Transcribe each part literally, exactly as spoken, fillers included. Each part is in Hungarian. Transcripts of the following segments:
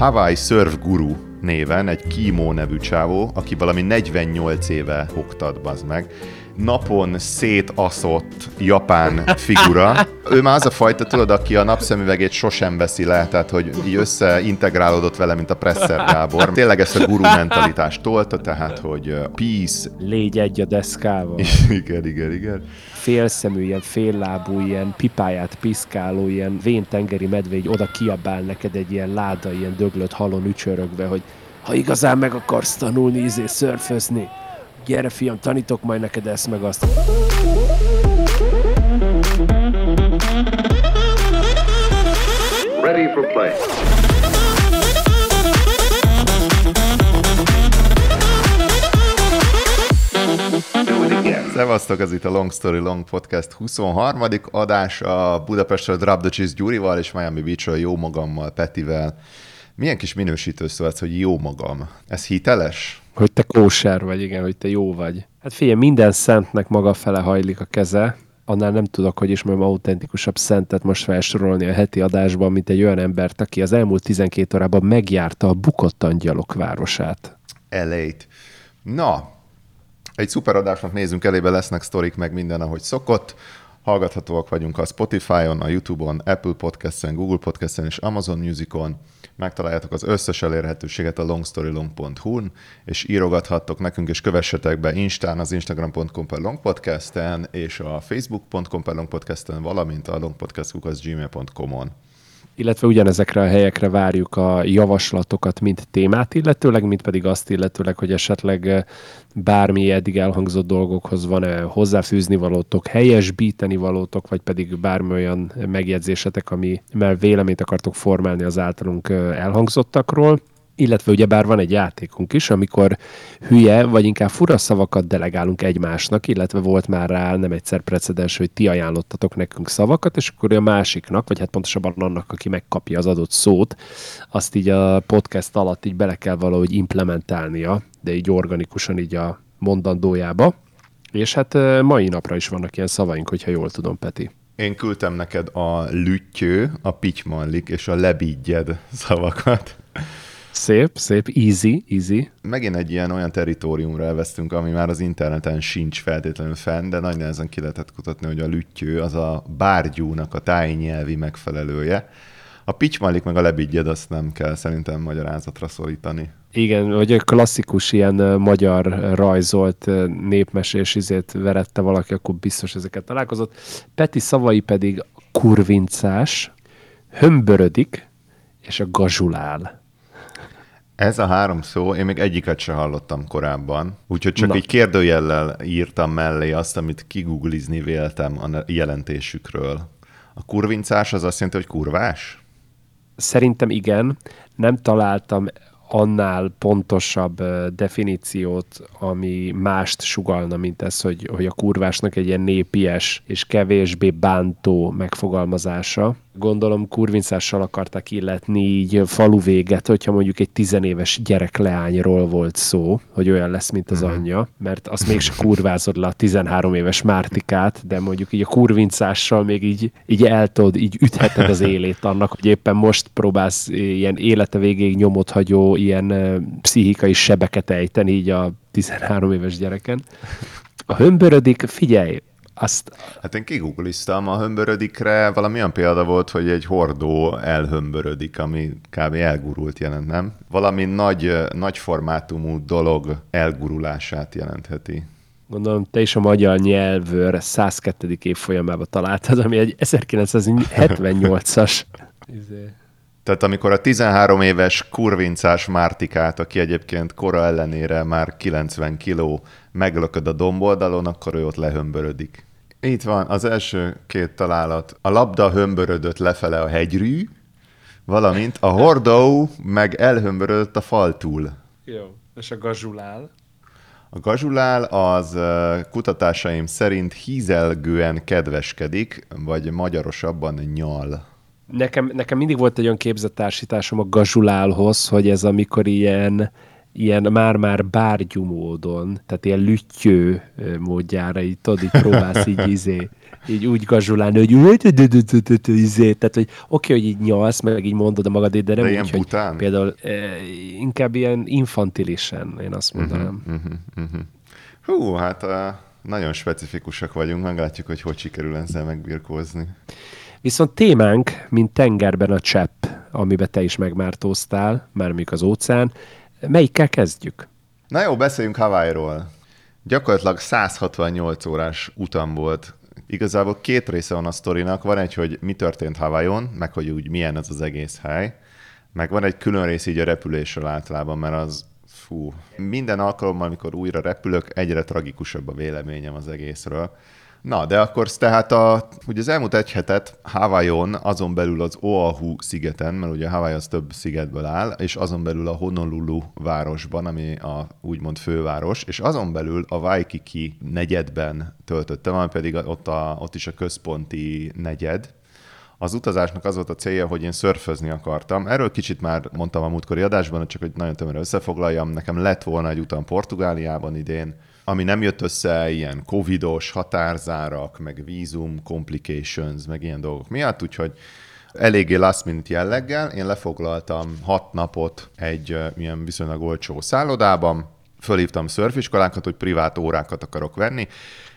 Hawaii Surf Guru néven egy Kimo nevű csávó, aki valami negyvennyolc éve oktat, bazd meg. Napon szétaszott japán figura. Ő már az a fajta, tudod, aki a napszemüvegét sosem veszi le, tehát hogy így összeintegrálódott vele, mint a Presser Gábor. Tényleg ezt a guru mentalitást tolta, tehát hogy peace. Légy egy a deszkával. Igen, igen, igen. Félszemű, ilyen féllábú, ilyen pipáját piszkáló, ilyen véntengeri medve, így oda kiabál neked egy ilyen láda, ilyen döglött halon ücsörögve, hogy ha igazán meg akarsz tanulni, ízé szörfözni, gyere fiam, tanítok majd neked ezt meg azt. Ready for play. Szevasztok, ez itt a Long Story Long Podcast huszonharmadik adás a Budapestről Drop the Cheese Gyurival és Miami Beachről jó magammal, Petivel. Milyen kis minősítő szó ez, hogy jó magam? Ez hiteles? Hogy te kóser vagy, igen, hogy te jó vagy. Hát figyelj, minden szentnek maga fele hajlik a keze, annál nem tudok, hogy ismerem autentikusabb szentet most felsorolni a heti adásban, mint egy olyan embert, aki az elmúlt tizenkét órában megjárta a bukott angyalok városát. Elejét. Na, egy szuper adásnak nézünk elébe, lesznek sztorik meg minden, ahogy szokott. Hallgathatóak vagyunk a Spotify-on, a YouTube-on, Apple Podcast-en, Google Podcast-en és Amazon Music-on. Megtaláljátok az összes elérhetőséget a long story long pont hu-n, és írogathattok nekünk, és kövessetek be Instán, az instagram pont com per long podcasten, és a facebook pont com per long podcasten, valamint a long podcast kukac gmail pont com-on. Illetve ugyanezekre a helyekre várjuk a javaslatokat, mint témát illetőleg, mint pedig azt illetőleg, hogy esetleg bármi eddig elhangzott dolgokhoz van-e hozzáfűzni valótok, helyesbíteni valótok, vagy pedig bármi olyan megjegyzésetek, amivel véleményt akartok formálni az általunk elhangzottakról. Illetve ugyebár van egy játékunk is, amikor hülye, vagy inkább fura szavakat delegálunk egymásnak, illetve volt már rá nem egyszer precedens, hogy ti ajánlottatok nekünk szavakat, és akkor a másiknak, vagy hát pontosabban annak, aki megkapja az adott szót, azt így a podcast alatt így bele kell valahogy implementálnia, de így organikusan így a mondandójába. És hát mai napra is vannak ilyen szavaink, hogyha jól tudom, Peti. Én küldtem neked a lüttyő, a pitymanlik és a lebígyed szavakat. Szép, szép, easy, easy. Megint egy ilyen olyan territóriumra elvesztünk, ami már az interneten sincs feltétlenül fenn, de nagy nehezen ki lehetett kutatni, hogy a lüttyő az a bárgyúnak a táj nyelvi megfelelője. A pitymanlik meg a lebígyed, azt nem kell szerintem magyarázatra szorítani. Igen, vagy egy klasszikus ilyen magyar rajzolt népmesés izét verette valaki, akkor biztos ezeket találkozott. Peti szavai pedig kurvincás, hömbörödik és a gazsulál. Ez a három szó, én még egyiket sem hallottam korábban, úgyhogy csak Na. így kérdőjellel írtam mellé azt, amit kiguglizni véltem a jelentésükről. A kurvincás az azt jelenti, hogy kurvás? Szerintem igen. Nem találtam annál pontosabb definíciót, ami mást sugalna, mint ez, hogy, hogy a kurvásnak egy ilyen népies és kevésbé bántó megfogalmazása. Gondolom kurvincással akarták illetni így falu véget, hogyha mondjuk egy tizenéves gyerekleányról volt szó, hogy olyan lesz, mint az anyja, mert azt mégse kurvázod le a tizenhárom éves Mártikát, de mondjuk így a kurvincással még így, így eltod, így ütheted az élét annak, hogy éppen most próbálsz ilyen élete végéig nyomot hagyó ilyen pszichikai sebeket ejteni így a tizenhárom éves gyereken. A hömbörödik, figyelj! Azt... Hát én kigugliztam a hömbörödikre, valamilyen példa volt, hogy egy hordó elhömbörödik, ami kb. Elgurult jelent, nem? Valami nagy, nagy formátumú dolog elgurulását jelentheti. Gondolom, te is a magyar nyelvőr százkettő évfolyamában találtad, ami egy ezerkilencszázhetvennyolcas. Tehát amikor a tizenhárom éves kurvincás Mártikát, aki egyébként kora ellenére már kilencven kiló, meglököd a domboldalon, akkor ő ott lehömbörödik. Itt van az első két találat. A labda hömbörödött lefele a hegyrű, valamint a hordó meg elhömbörödött a fal túl. Jó, és a gazsulál? A gazsulál az kutatásaim szerint hízelgően kedveskedik, vagy magyarosabban nyal. Nekem, nekem mindig volt egy olyan képzettársításom a gazsulálhoz, hogy ez amikor ilyen ilyen már-már bárgyú módon, tehát ilyen lüttyő módjára így tudod, így próbálsz így izé, így úgy gazsulálni, hogy izé, tehát hogy oké, hogy így nyalsz, meg így mondod a magadét, de nem de úgy, hogy például inkább ilyen infantilisen, én azt mondanám. Uh-huh, uh-huh, uh-huh. Hú, hát uh, nagyon specifikusak vagyunk, meglátjuk, hogy hogy sikerül ezzel megbirkózni. Viszont témánk, mint tengerben a csepp, amiben te is megmártóztál, mármik az óceán, melyikkel kezdjük? Na jó, beszéljünk Hawaii-ról. Gyakorlatilag száz hatvannyolc órás utam volt. Igazából két része van a sztorinak. Van egy, hogy mi történt Hawaii-on, meg hogy úgy milyen az az egész hely. Meg van egy külön rész így a repülésről általában, mert az fú. Minden alkalommal, amikor újra repülök, egyre tragikusabb a véleményem az egészről. Na, de akkor tehát a, ugye az elmúlt egy hetet Hawaii-on, azon belül az Oahu szigeten, mert ugye Hawaii az több szigetből áll, és azon belül a Honolulu városban, ami a úgymond főváros, és azon belül a Waikiki negyedben töltöttem, ami pedig ott, a, ott is a központi negyed. Az utazásnak az volt a célja, hogy én szörfözni akartam. Erről kicsit már mondtam a múltkori adásban, csak hogy nagyon tömören összefoglaljam. Nekem lett volna egy utam Portugáliában idén, ami nem jött össze ilyen covidos határzárak, meg vízum complications, meg ilyen dolgok miatt, úgyhogy eléggé last minute jelleggel. Én lefoglaltam hat napot egy ilyen viszonylag olcsó szállodában, fölhívtam szörfiskolákat, hogy privát órákat akarok venni,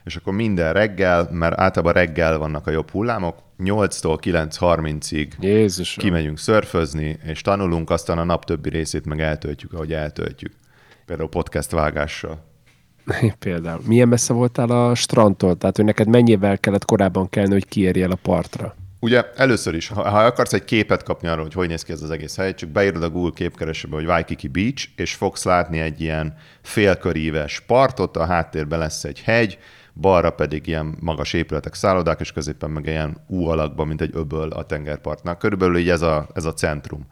és akkor minden reggel, mert általában reggel vannak a jobb hullámok, nyolctól kilenc harmincig Jézusom. Kimegyünk szörfözni, és tanulunk, aztán a nap többi részét meg eltöltjük, ahogy eltöltjük. Például podcast vágással. Például. Milyen messze voltál a strandtól? Tehát, hogy neked mennyivel kellett korábban kelni, hogy kiérjél a partra? Ugye először is, ha, ha akarsz egy képet kapni arról, hogy hogy néz ki ez az egész hely, csak beírod a Google képkeresőbe, hogy Waikiki Beach, és fogsz látni egy ilyen félköríves partot, a háttérben lesz egy hegy, balra pedig ilyen magas épületek, szállodák, és középen meg ilyen U alakban, mint egy öböl a tengerpartnál. Körülbelül így ez a, ez a centrum.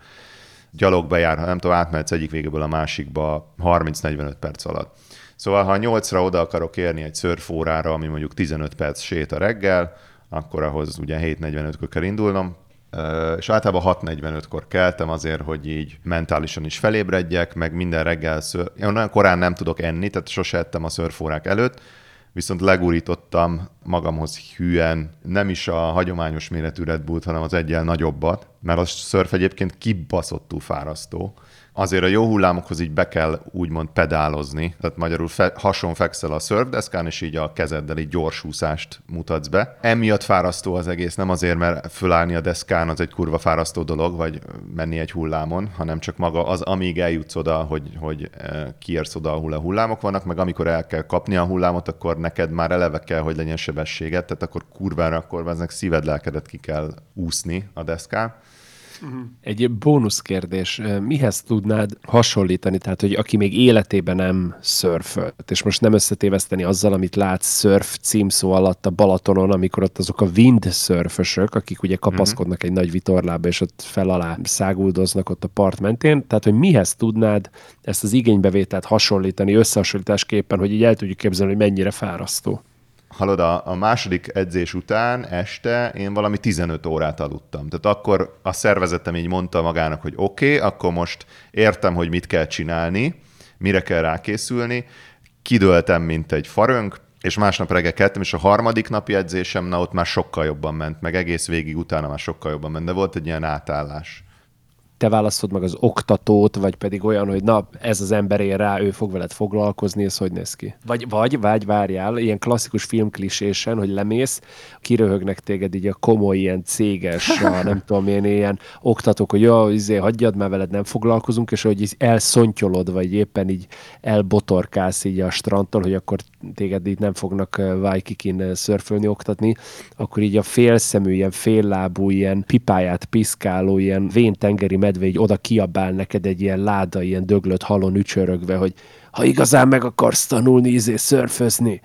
Gyalogba jár, ha nem tudom, átmehetsz egyik végéből a másikba harminc-negyvenöt perc alatt. Szóval, ha nyolcra oda akarok érni egy szörfórára, ami mondjuk tizenöt perc séta reggel, akkor ahhoz ugye hét negyvenötkor kell indulnom, és általában hat negyvenötkor keltem azért, hogy így mentálisan is felébredjek, meg minden reggel ször... Én nagyon korán nem tudok enni, tehát sose ettem a szörfórák előtt, viszont legurítottam magamhoz hűen nem is a hagyományos méretű Red Bullt, hanem az egyel nagyobbat, mert a szörf egyébként kibaszottul fárasztó. Azért a jó hullámokhoz így be kell úgymond pedálozni, tehát magyarul fe, hason fekszel a szörfdeszkán, és így a kezeddel így gyorsúszást mutatsz be. Emiatt fárasztó az egész, nem azért, mert fölállni a deszkán az egy kurva fárasztó dolog, vagy menni egy hullámon, hanem csak maga az, amíg eljutsz oda, hogy, hogy kiérsz oda, ahol a hullámok vannak, meg amikor el kell kapni a hullámot, akkor neked már eleve kell, hogy legyen sebességed, tehát akkor kurvára, akkor eznek szíved lelkedet ki kell úszni a deszkán. Egy bónuszkérdés, mihez tudnád hasonlítani, tehát, hogy aki még életében nem szörfölt, és most nem összetéveszteni azzal, amit látsz szörf címszó alatt a Balatonon, amikor ott azok a windszörfösök, akik ugye kapaszkodnak uh-huh. egy nagy vitorlába, és ott fel alá száguldoznak ott a part mentén, tehát, hogy mihez tudnád ezt az igénybevételt hasonlítani összehasonlításképpen, hogy így el tudjuk képzelni, hogy mennyire fárasztó. Hallod, a második edzés után este én valami tizenöt órát aludtam. Tehát akkor a szervezetem így mondta magának, hogy oké, okay, akkor most értem, hogy mit kell csinálni, mire kell rákészülni. Kidőltem, mint egy farönk, és másnap reggel keltem, és a harmadik napi edzésem, na ott már sokkal jobban ment, meg egész végig utána már sokkal jobban ment, de volt egy ilyen átállás. Te választod meg az oktatót, vagy pedig olyan, hogy na, ez az ember ér rá, ő fog veled foglalkozni, ez hogy néz ki? Vagy, vagy, vagy várjál, ilyen klasszikus filmklisésen, hogy lemész, kiröhögnek téged így a komoly ilyen céges, a, nem tudom én, ilyen oktatók, hogy jó, izé, hagyjad, már veled nem foglalkozunk, és hogy így elszontyolod, vagy éppen így elbotorkálsz így a strandtól, hogy akkor téged így nem fognak Waikikin szörfölni, oktatni, akkor így a félszemű, ilyen féllábú, ilyen pipáját piszkáló, ilyen véntengeri medve így oda kiabál neked egy ilyen láda, ilyen döglött halon ücsörögve, hogy ha igazán meg akarsz tanulni, izé szörfözni,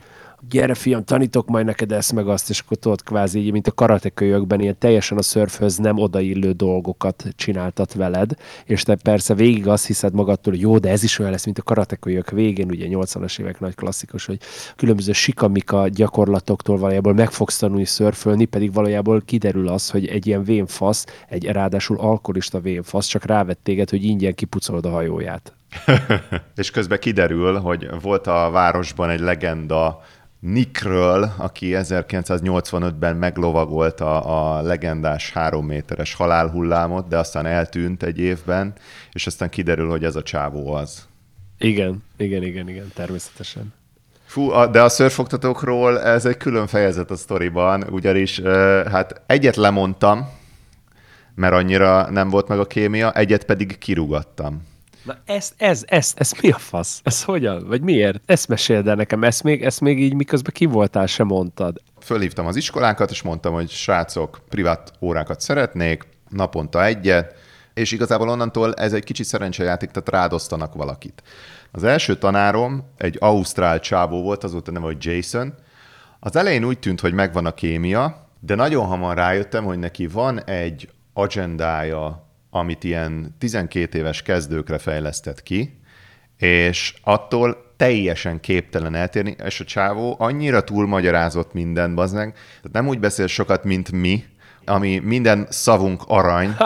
gyere fiam, tanítok majd neked ezt meg azt, és akkor tudod kvázi így, mint a karatekölyökben, ilyen teljesen a szörfhöz nem odaillő dolgokat csináltat veled, és te persze végig azt hiszed magadtól, hogy jó, de ez is olyan lesz, mint a karatekölyök végén, ugye nyolcvanas évek nagy klasszikus, hogy különböző sikamika gyakorlatoktól valójában meg fogsz tanulni szörfölni, pedig valójában kiderül az, hogy egy ilyen vénfasz, egy ráadásul alkoholista vénfasz, csak rávett téged, hogy ingyen kipucolod a hajóját. És közben kiderül, hogy volt a városban egy legenda Nickről, aki ezerkilencszáznyolcvanötben meglovagolta a legendás három méteres halálhullámot, de aztán eltűnt egy évben, és aztán kiderül, hogy ez a csávó az. Igen, igen, igen, igen, természetesen. Fú, de a szörfoktatókról ez egy külön fejezet a sztoriban, ugyanis hát egyet lemondtam, mert annyira nem volt meg a kémia, egyet pedig kirúgattam. Na ez, ez, ez, ez mi a fasz? Ez hogyan? Vagy miért? Ezt meséld el nekem, ezt még, ezt még így miközben ki voltál, sem mondtad. Fölhívtam az iskolánkat, és mondtam, hogy srácok, privát órákat szeretnék, naponta egyet, és igazából onnantól ez egy kicsit szerencsejáték, tehát rádoztanak valakit. Az első tanárom egy ausztrál csávó volt, azóta nem, hogy Jason. Az elején úgy tűnt, hogy megvan a kémia, de nagyon hamar rájöttem, hogy neki van egy agendája, amit ilyen tizenkét éves kezdőkre fejlesztett ki, és attól teljesen képtelen eltérni, és a csávó annyira túlmagyarázott mindent, bazdmeg, tehát nem úgy beszél sokat, mint mi, ami minden szavunk arany.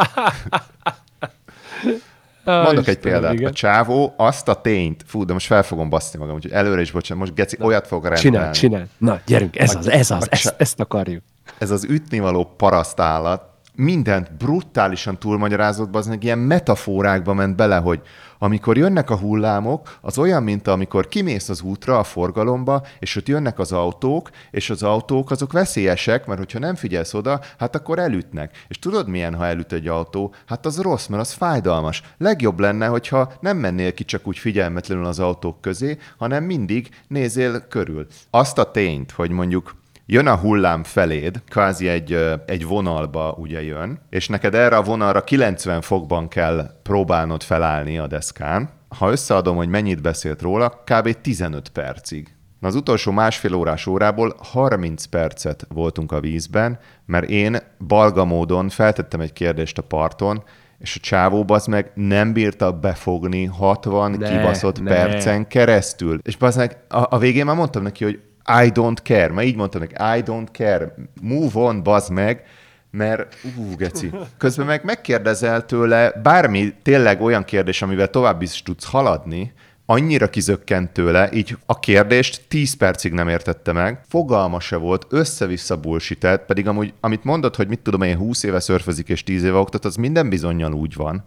Mondok egy példát, igen. A csávó azt a tényt, fú, de most fel fogom baszni magam, úgyhogy előre is bocsánat, most geci, na, olyat fog rendelni. Csinál, csinál. Na, gyerünk, ez a, az, ez az, ezt, ezt akarjuk. Ez az ütnivaló parasztállat, mindent brutálisan túlmagyarázott, az meg ilyen metaforákba ment bele, hogy amikor jönnek a hullámok, az olyan, mint amikor kimész az útra, a forgalomba, és ott jönnek az autók, és az autók azok veszélyesek, mert hogyha nem figyelsz oda, hát akkor elütnek. És tudod milyen, ha elüt egy autó? Hát az rossz, mert az fájdalmas. Legjobb lenne, hogyha nem mennél ki csak úgy figyelmetlenül az autók közé, hanem mindig nézzél körül. Azt a tényt, hogy mondjuk jön a hullám feléd, kvázi egy, egy vonalba ugye jön, és neked erre a vonalra kilencven fokban kell próbálnod felállni a deszkán. Ha összeadom, hogy mennyit beszélt róla, kb. tizenöt percig. Na, az utolsó másfél órás órából harminc percet voltunk a vízben, mert én balga módon feltettem egy kérdést a parton, és a csávó bazd meg nem bírta befogni hatvan ne, kibaszott ne. percen keresztül. És bazd meg, a, a végén már mondtam neki, hogy I don't care, mert így mondtam neki, I don't care, move on, bazd meg, mert ú, geci. Közben meg megkérdezel tőle bármi tényleg olyan kérdés, amivel tovább is tudsz haladni, annyira kizökkent tőle, így a kérdést tíz percig nem értette meg, fogalma se volt, össze-vissza bullshitett, pedig amúgy, amit mondod, hogy mit tudom én, húsz éve szörfözik és tíz éve oktat, az minden bizonnyal úgy van.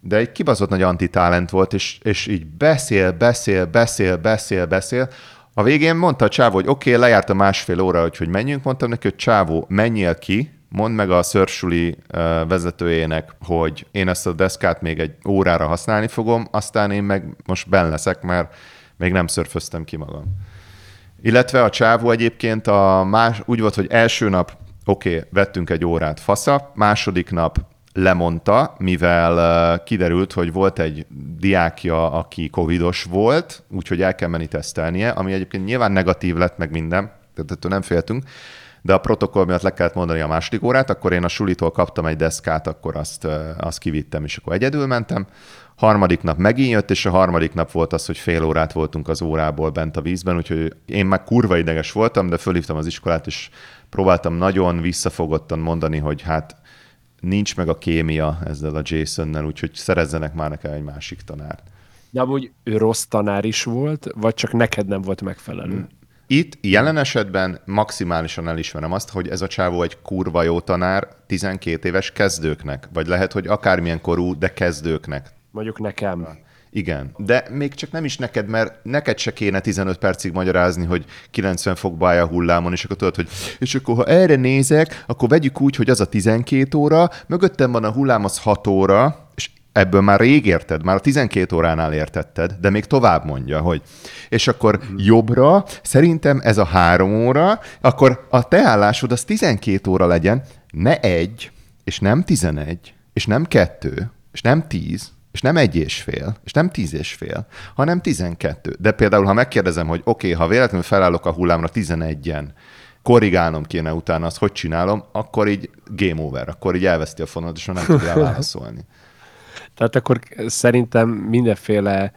De egy kibaszott nagy antitalent volt, és, és így beszél, beszél, beszél, beszél, beszél. A végén mondta a csávó, hogy oké, okay, lejárt a másfél óra, hogy menjünk, mondtam neki, hogy csávó, menjél ki, mondd meg a szörfsuli vezetőjének, hogy én ezt a deszkát még egy órára használni fogom, aztán én meg most benn leszek, mert még nem szörföztem ki magam. Illetve a csávó egyébként a más, úgy volt, hogy első nap, oké, okay, vettünk egy órát, fasza, második nap lemondta, mivel kiderült, hogy volt egy diákja, aki covidos volt, úgyhogy el kell menni tesztelnie, ami egyébként nyilván negatív lett, meg minden, tehát ettől nem féltünk, de a protokoll miatt le kellett mondani a második órát, akkor én a sulitól kaptam egy deszkát, akkor azt, azt kivittem, és akkor egyedül mentem. Harmadik nap megint jött, és a harmadik nap volt az, hogy fél órát voltunk az órából bent a vízben, úgyhogy én már kurva ideges voltam, de fölhívtam az iskolát, és próbáltam nagyon visszafogottan mondani, hogy hát nincs meg a kémia ezzel a Jasonnel, úgyhogy szerezzenek már nekem egy másik tanárt. De amúgy ő rossz tanár is volt, vagy csak neked nem volt megfelelő? Itt jelen esetben maximálisan elismerem azt, hogy ez a csávó egy kurva jó tanár tizenkét éves kezdőknek, vagy lehet, hogy akármilyen korú, de kezdőknek. Mondjuk nekem. Igen, de még csak nem is neked, mert neked se kéne tizenöt percig magyarázni, hogy kilencven fokba állja a hullámon, és akkor tudod, hogy és akkor ha erre nézek, akkor vegyük úgy, hogy az a tizenkét óra, mögöttem van a hullám az hat óra, és ebből már rég érted, már a tizenkét óránál értetted, de még tovább mondja, hogy és akkor jobbra, szerintem ez a három óra, akkor a te állásod az tizenkét óra legyen, ne egy, és nem tizenegy, és nem kettő, és nem tíz, és nem egy és fél, és nem tíz és fél, hanem tizenkettő. De például, ha megkérdezem, hogy oké, okay, ha véletlenül felállok a hullámra tizenegyen, korrigálnom kéne utána azt, hogy csinálom, akkor így game over, akkor így elveszti a fonalat, és nem tud rá válaszolni. Tehát akkor szerintem mindenféle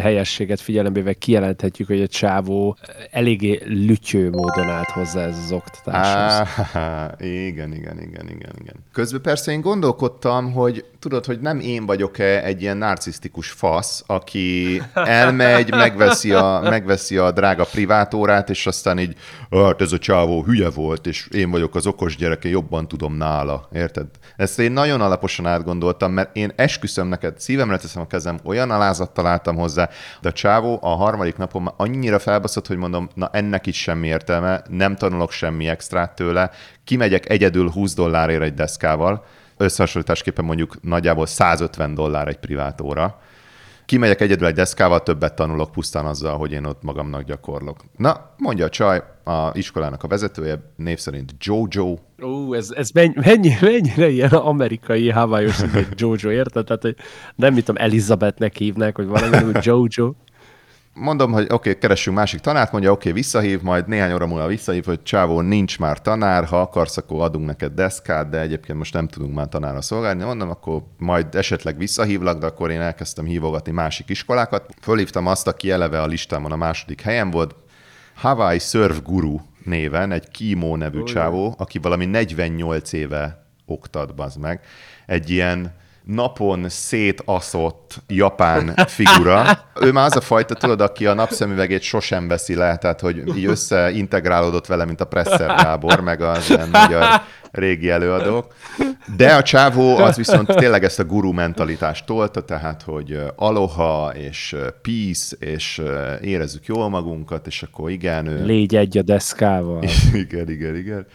helyességet figyelembe kijelenthetjük, hogy egy csávó eléggé lütyő módon állt hozzá ez az oktatáshoz. Ah, igen, igen, igen, igen, igen. Közben persze én gondolkodtam, hogy tudod, hogy nem én vagyok-e egy ilyen narcisztikus fasz, aki elmegy, megveszi a, megveszi a drága privátórát, és aztán így, hát ez a csávó hülye volt, és én vagyok az okos gyereke, jobban tudom nála. Érted? Ezt én nagyon alaposan átgondoltam, mert én esküszöm neked, szívemre teszem a kezem, olyan alázattal álltam hozzá, de a csávó a harmadik napon már annyira felbaszott, hogy mondom, na ennek is semmi értelme, nem tanulok semmi extrát tőle, kimegyek egyedül húsz dollárért egy deszkával, összehasonlításképpen mondjuk nagyjából száz ötven dollár egy privát óra. Kimegyek egyedül egy deszkával, többet tanulok pusztán azzal, hogy én ott magamnak gyakorlok. Na, mondja a csaj, a iskolának a vezetője, név szerint Jojo. Ó, ez, ez mennyi, mennyire ilyen amerikai, hawaiios Jojo, érted? Tehát, hogy nem mit tudom, Elizabethnek hívnák, hogy valami Jojo. Mondom, hogy oké, okay, keressünk másik tanárt, mondja, oké, okay, visszahív, majd néhány óra múlva visszahív, hogy csávó, nincs már tanár, ha akarsz, akkor adunk neked deszkát, de egyébként most nem tudunk már tanárra szolgálni. Mondom, akkor majd esetleg visszahívlak, de akkor én elkezdtem hívogatni másik iskolákat. Fölhívtam azt, aki eleve a listámon a második helyen volt, Hawaii Surf Guru néven, egy Kimo nevű csávó, aki valami negyvennyolc éve oktat, bazd meg, egy ilyen napon szétaszott japán figura. Ő már az a fajta, tudod, aki a napszemüvegét sosem veszi le, tehát hogy így összeintegrálódott vele, mint a Presser Gábor, meg az ilyen magyar régi előadók. De a csávó az viszont tényleg ezt a guru mentalitást tolta, tehát hogy aloha, és peace, és érezzük jól magunkat, és akkor igen. Ő... Légy egy a deszkával. Igen, igen, igen.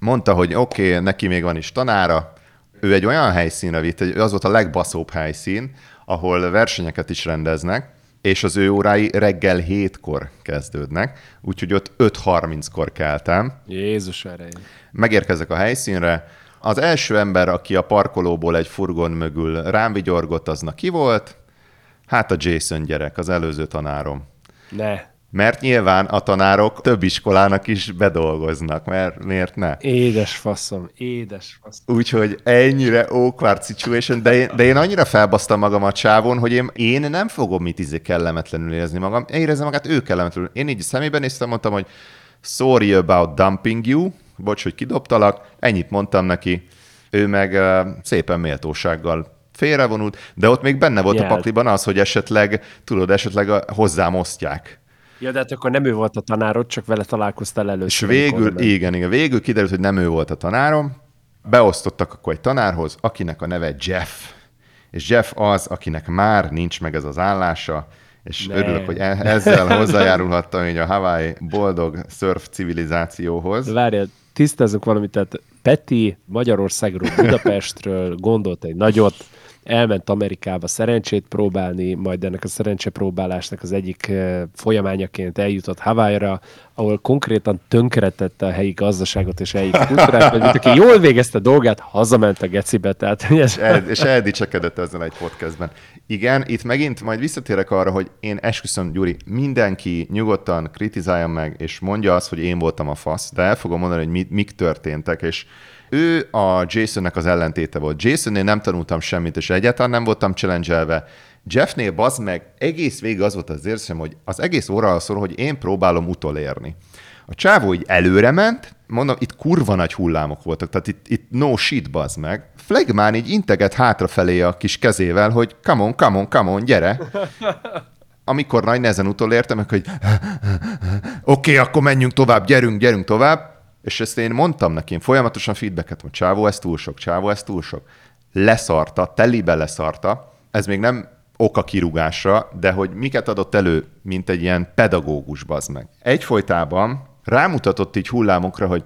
Mondta, hogy oké, okay, neki még van is tanára. Ő egy olyan helyszínre vitt, az volt a legbaszóbb helyszín, ahol versenyeket is rendeznek, és az ő órái reggel hétkor kezdődnek, úgyhogy ott öt harminckor keltem. Jézus erejé. Megérkezek a helyszínre. Az első ember, aki a parkolóból egy furgon mögül rám vigyorgott, aznak ki volt? Hát a Jason gyerek, az előző tanárom. Ne. Mert nyilván a tanárok több iskolának is bedolgoznak, mert miért ne? Édes faszom, édes faszom. Úgyhogy ennyire awkward situation, de én, de én annyira felbasztam magam a csávon, hogy én, én nem fogom itt izé kellemetlenül érezni magam, érezni magát ő kellemetlenül. Én így szemébe néztem, mondtam, hogy sorry about dumping you, bocs, hogy kidobtalak, ennyit mondtam neki, ő meg uh, szépen méltósággal félrevonult, de ott még benne volt yeah. a pakliban az, hogy esetleg, tudod, esetleg hozzám osztják. Ja, de hát akkor nem ő volt a tanárod, csak vele találkoztál először. És végül, igen, igen, végül kiderült, hogy nem ő volt a tanárom. Beosztottak akkor egy tanárhoz, akinek a neve Jeff. És Jeff az, akinek már nincs meg ez az állása, és ne. Örülök, hogy ezzel hozzájárulhattam így a Hawaii boldog szörf civilizációhoz. Várjál, tisztázzuk valamit, tehát Peti Magyarországról, Budapestről gondolt egy nagyot, elment Amerikába szerencsét próbálni, majd ennek a szerencsépróbálásnak az egyik folyamányaként eljutott Hawaii-ra, ahol konkrétan tönkretette a helyi gazdaságot és helyi kultúrát, vagy mint aki jól végezte dolgát, hazament a gecibe. Tehát, ez... És eldicsekedett ezzel egy podcastben. Igen, itt megint majd visszatérek arra, hogy én esküszöm, Gyuri, mindenki nyugodtan kritizálja meg, és mondja azt, hogy én voltam a fasz, de el fogom mondani, hogy mi, mik történtek, és ő a Jasonnek az ellentéte volt. Jasonnél nem tanultam semmit, és egyáltalán nem voltam challenge-elve. Jeffnél bazd meg, egész végig az volt az érzésem, hogy az egész óra szól, hogy én próbálom utolérni. A csávó így előre ment, mondom, itt kurva nagy hullámok voltak, tehát itt, itt no shit, bazd meg. Flegmán így integet hátrafelé a kis kezével, hogy come on, come on, come on, gyere. Amikor nagy nehezen utolértem, hogy oké, okay, akkor menjünk tovább, gyerünk, gyerünk tovább. És ezt én mondtam neki, én folyamatosan feedbacket, hogy csávó, ez túl sok, csávó, ez túl sok. Leszarta, telibe leszarta. Ez még nem oka kirúgásra, de hogy miket adott elő, mint egy ilyen pedagógus, bazd meg. Egyfolytában rámutatott így hullámokra, hogy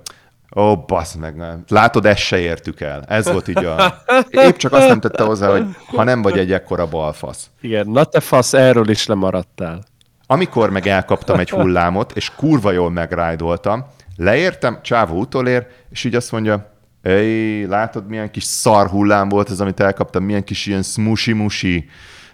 ó, bazd meg, nem. Látod, ezt se értük el. Ez volt így a... Épp csak azt nem tette hozzá, hogy ha nem vagy egy ekkora balfasz. Igen, na te fasz, erről is lemaradtál. Amikor meg elkaptam egy hullámot, és kurva jól megrájdoltam, leértem, csávó utolér, és így azt mondja, éj, látod, milyen kis szar hullám volt ez, amit elkaptam, milyen kis ilyen smusi-musi,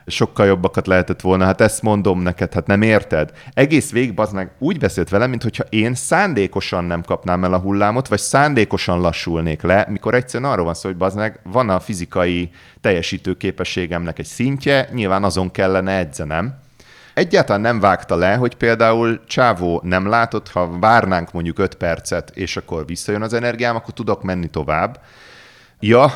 sokkal jobbakat lehetett volna, hát ezt mondom neked, hát nem érted. Egész végig az meg úgy beszélt velem, mintha én szándékosan nem kapnám el a hullámot, vagy szándékosan lassulnék le, mikor egyszerűen arról van szó, hogy bazd meg, van a fizikai teljesítő képességemnek egy szintje, nyilván azon kellene edzenem. Egyáltalán nem vágta le, hogy például csávó nem látott, ha várnánk mondjuk öt percet, és akkor visszajön az energiám, akkor tudok menni tovább. Ja,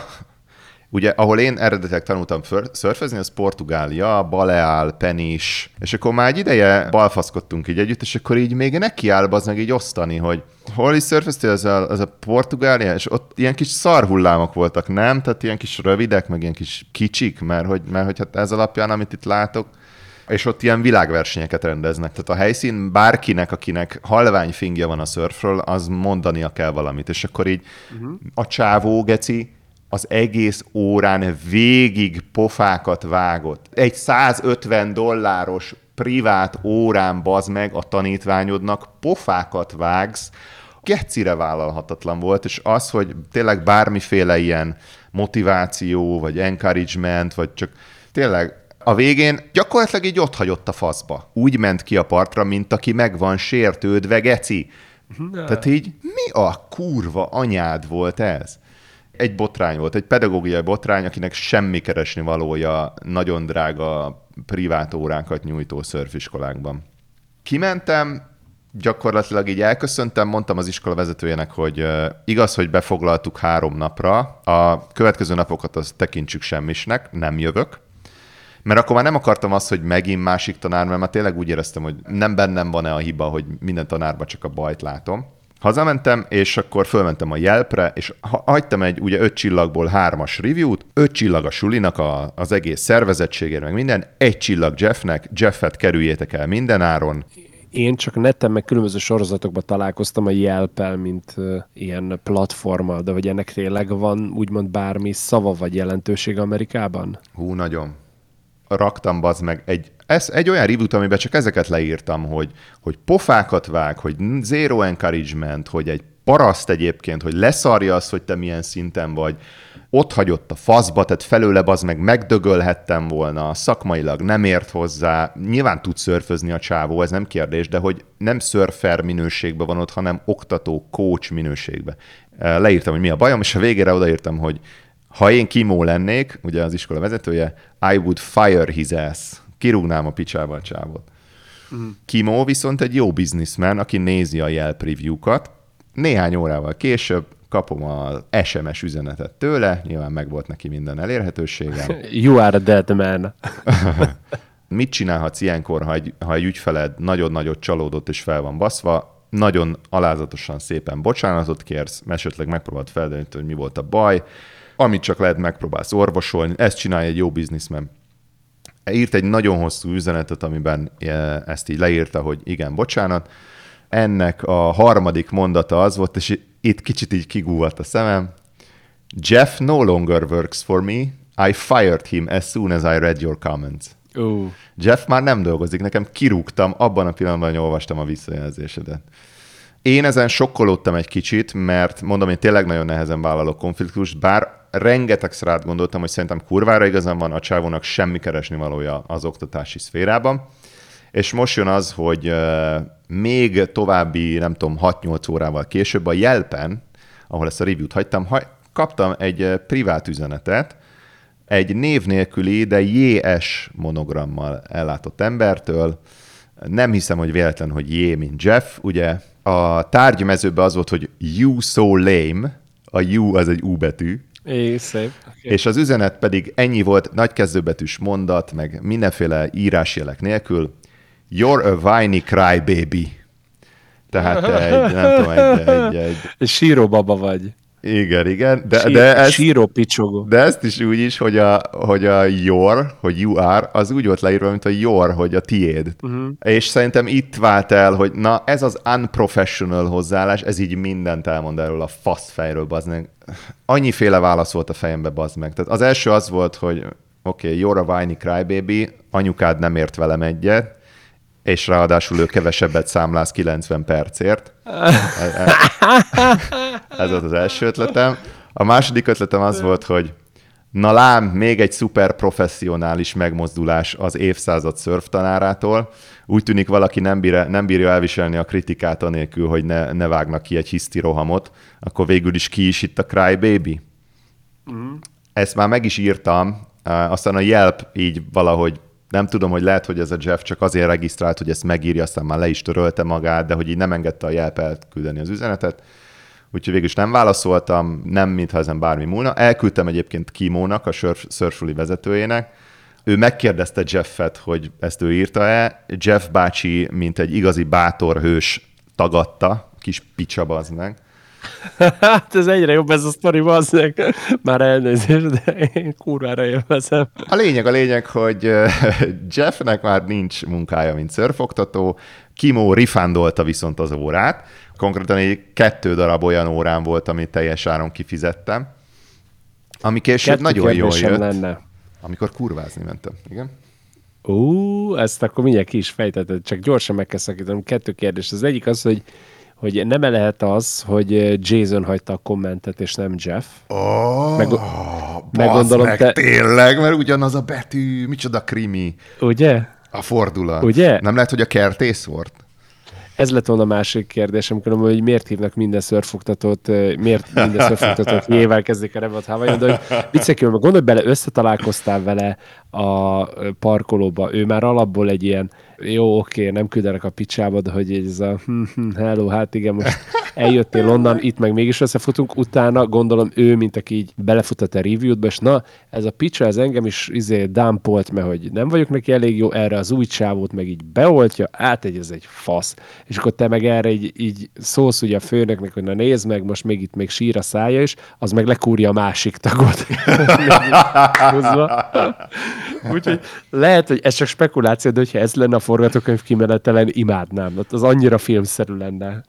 Ugye, ahol én eredetileg tanultam szörfezni, az Portugália, Baleál, Penis, és akkor már egy ideje balfaszkodtunk így együtt, és akkor így még nekiáll baznak így osztani, hogy hol is szörfeztél, ez a, ez a Portugália, és ott ilyen kis szarhullámok voltak, nem? Tehát ilyen kis rövidek, meg ilyen kis kicsik, mert hogy, mert hogy hát ez alapján, amit itt látok, és ott ilyen világversenyeket rendeznek. Tehát a helyszín bárkinek, akinek halvány fingja van a szörfről, az mondania kell valamit. És akkor így uh-huh. a csávó geci az egész órán végig pofákat vágott. Egy száz ötven dolláros privát órán, bazd meg, a tanítványodnak pofákat vágsz. Gecire vállalhatatlan volt, és az, hogy tényleg bármiféle ilyen motiváció, vagy encouragement, vagy csak tényleg a végén gyakorlatilag így ott hagyott a faszba. Úgy ment ki a partra, mint aki meg van sértődve, geci. De. Tehát így mi a kurva anyád volt ez? Egy botrány volt, egy pedagógiai botrány, akinek semmi keresni valója nagyon drága privát órákat nyújtó szörfiskolákban. Kimentem, gyakorlatilag így elköszöntem, mondtam az iskola vezetőjének, hogy igaz, hogy befoglaltuk három napra, a következő napokat azt tekintsük semmisnek, nem jövök. Mert akkor már nem akartam azt, hogy megint másik tanár, mert már tényleg úgy éreztem, hogy nem bennem van-e a hiba, hogy minden tanárban csak a bajt látom. Hazamentem, és akkor fölmentem a Yelpre, és hagytam egy ugye öt csillagból hármas review-t, öt csillag a sulinak, a, az egész szervezettségére, meg minden, egy csillag Jeffnek, Jeffet kerüljétek el mindenáron. Én csak neten meg különböző sorozatokban találkoztam a Yelp-el, mint uh, ilyen platformmal, de hogy ennek tényleg van úgymond bármi szava vagy jelentőség Amerikában? Hú, nagyon. Raktam, bazd meg, egy, ez, egy olyan review-t, amiben csak ezeket leírtam, hogy, hogy pofákat vág, hogy zero encouragement, hogy egy paraszt egyébként, hogy leszarja azt, hogy te milyen szinten vagy, ott hagyott a faszba, tehát felőle, bazd meg, megdögölhettem volna, szakmailag nem ért hozzá, nyilván tud szörfözni a csávó, ez nem kérdés, de hogy nem szörfer minőségben van ott, hanem oktató, coach minőségben. Leírtam, hogy mi a bajom, és a végére odaírtam, hogy ha én Kimo lennék, ugye az iskola vezetője, I would fire his ass. Kirúgnám a picsába a csávot. Mm. Kimo viszont egy jó businessman, aki nézi a Yelp review-kat. Néhány órával később kapom az es em es üzenetet tőle, nyilván megvolt neki minden elérhetőségem. You are a dead man. Mit csinálhatsz ilyenkor, ha egy, ha egy ügyfeled nagyon-nagyon csalódott és fel van baszva? Nagyon alázatosan szépen bocsánatot kérsz, esetleg megpróbáld feldönteni, hogy mi volt a baj, amit csak lehet, megpróbálsz orvosolni, ezt csinálja egy jó bizniszmen. Írt egy nagyon hosszú üzenetet, amiben ezt így leírta, hogy igen, bocsánat. Ennek a harmadik mondata az volt, és itt kicsit így kigúvadt a szemem. Jeff no longer works for me. I fired him as soon as I read your comments. Oh. Jeff már nem dolgozik, nekem kirúgtam, abban a pillanatban, hogy olvastam a visszajelzésedet. Én ezen sokkolódtam egy kicsit, mert mondom, én tényleg nagyon nehezen vállalok konfliktust, bár rengetegszer átgondoltam, hogy szerintem kurvára igazán van, a csávónak semmi keresni valója az oktatási szférában. És most jön az, hogy még további, nem tudom, hat-nyolc órával később a Yelpen, ahol ezt a review-t hagytam, kaptam egy privát üzenetet, egy név nélküli, de jé es monogrammal ellátott embertől. Nem hiszem, hogy véletlen, hogy J, mint Jeff, ugye? A tárgymezőben az volt, hogy you so lame, a you az egy U betű, é, szép. Okay. És az üzenet pedig ennyi volt, nagy kezdőbetűs mondat, meg mindenféle írásjelek nélkül, you're a whiny cry baby. Tehát egy, nem tudom, egy... egy, egy... Síró baba vagy. Igen, igen. De, Sír, de, ezt, síró picsogó. De ezt is úgy is, hogy a, hogy a your, hogy you are, az úgy volt leírva, mint a your, hogy a tiéd. Uh-huh. És szerintem itt vált el, hogy na, ez az unprofessional hozzáállás, ez így mindent elmond erről a faszfejről, bazd meg. Annyiféle válasz volt a fejembe, bazd meg. Tehát az első az volt, hogy oké, okay, you're a whiny crybaby, anyukád nem ért velem egyet, és ráadásul ő kevesebbet számláz kilencven percért. Ez volt az első ötletem. A második ötletem az volt, hogy na lám, még egy szuper professzionális megmozdulás az évszázad szörftanárától. Úgy tűnik, valaki nem bírja, nem bírja elviselni a kritikát anélkül, hogy ne, ne vágnak ki egy hisztirohamot. Akkor végül is ki is itt a crybaby? Mm. Ezt már meg is írtam. Aztán a Yelp így valahogy, nem tudom, hogy lehet, hogy ez a Jeff csak azért regisztrált, hogy ezt megírja, aztán már le is törölte magát, de hogy így nem engedte a Yelp elküldeni az üzenetet. úgyhogy végül is nem válaszoltam, nem mintha ezen bármi múlna. Elküldtem egyébként Kimónak, a surfsuli vezetőjének. Ő megkérdezte Jeffet, hogy ezt ő írta-e. Jeff bácsi, mint egy igazi bátor hős tagadta, kis picsa bazdmeg. Hát ez egyre jobb ez a sztori, bazdmeg. Már elnézést, de én kurvára élvezem. A lényeg, a lényeg, hogy Jeffnek már nincs munkája, mint szörfoktató. Kimo rifándolta viszont az órát. Konkrétan egy kettő darab olyan órán volt, amit teljes áron kifizettem, ami később kettő nagyon jól jött. Lenne. Amikor kurvázni mentem, igen? Ó, ezt akkor mindjárt ki is fejtetted, csak gyorsan meg kell szakítanom. Kettő kérdés. Az egyik az, hogy, hogy nem lehet az, hogy Jason hagyta a kommentet, és nem Jeff. Oh, meg, bazd meg, te... tényleg, mert ugyanaz a betű, micsoda krimi. Ugye? A fordulat. Ugye? Nem lehet, hogy a kertész volt? Ez lett volna a másik kérdésem, különben, hogy miért hívnak minden szörfoktatót, miért minden szörfoktatót nyilván kezdik a revet Hawaii-on, de viccekül, meg gondolj bele, összetalálkoztál vele a parkolóba, ő már alapból egy ilyen, jó, oké, nem küldenek a picsába, de hogy ez a hello, hát igen, most eljöttél onnan, itt meg mégis összefutunk, utána gondolom ő, mint aki így belefutott a review-tbe, és na, ez a picsa, ez engem is izé dumpolt, mert hogy nem vagyok neki elég jó, erre az új csávót meg így beoltja, át egy, ez egy fasz. És akkor te meg erre így, így szólsz ugye a főnöknek, hogy na nézd meg, most még itt még sír a szája is, az meg lekúrja a másik tagot. Úgyhogy lehet, hogy ez csak spekuláció, de hogyha ez lenne a forgatókönyv kimenetelen, imádnám. Az annyira filmszerű lenne.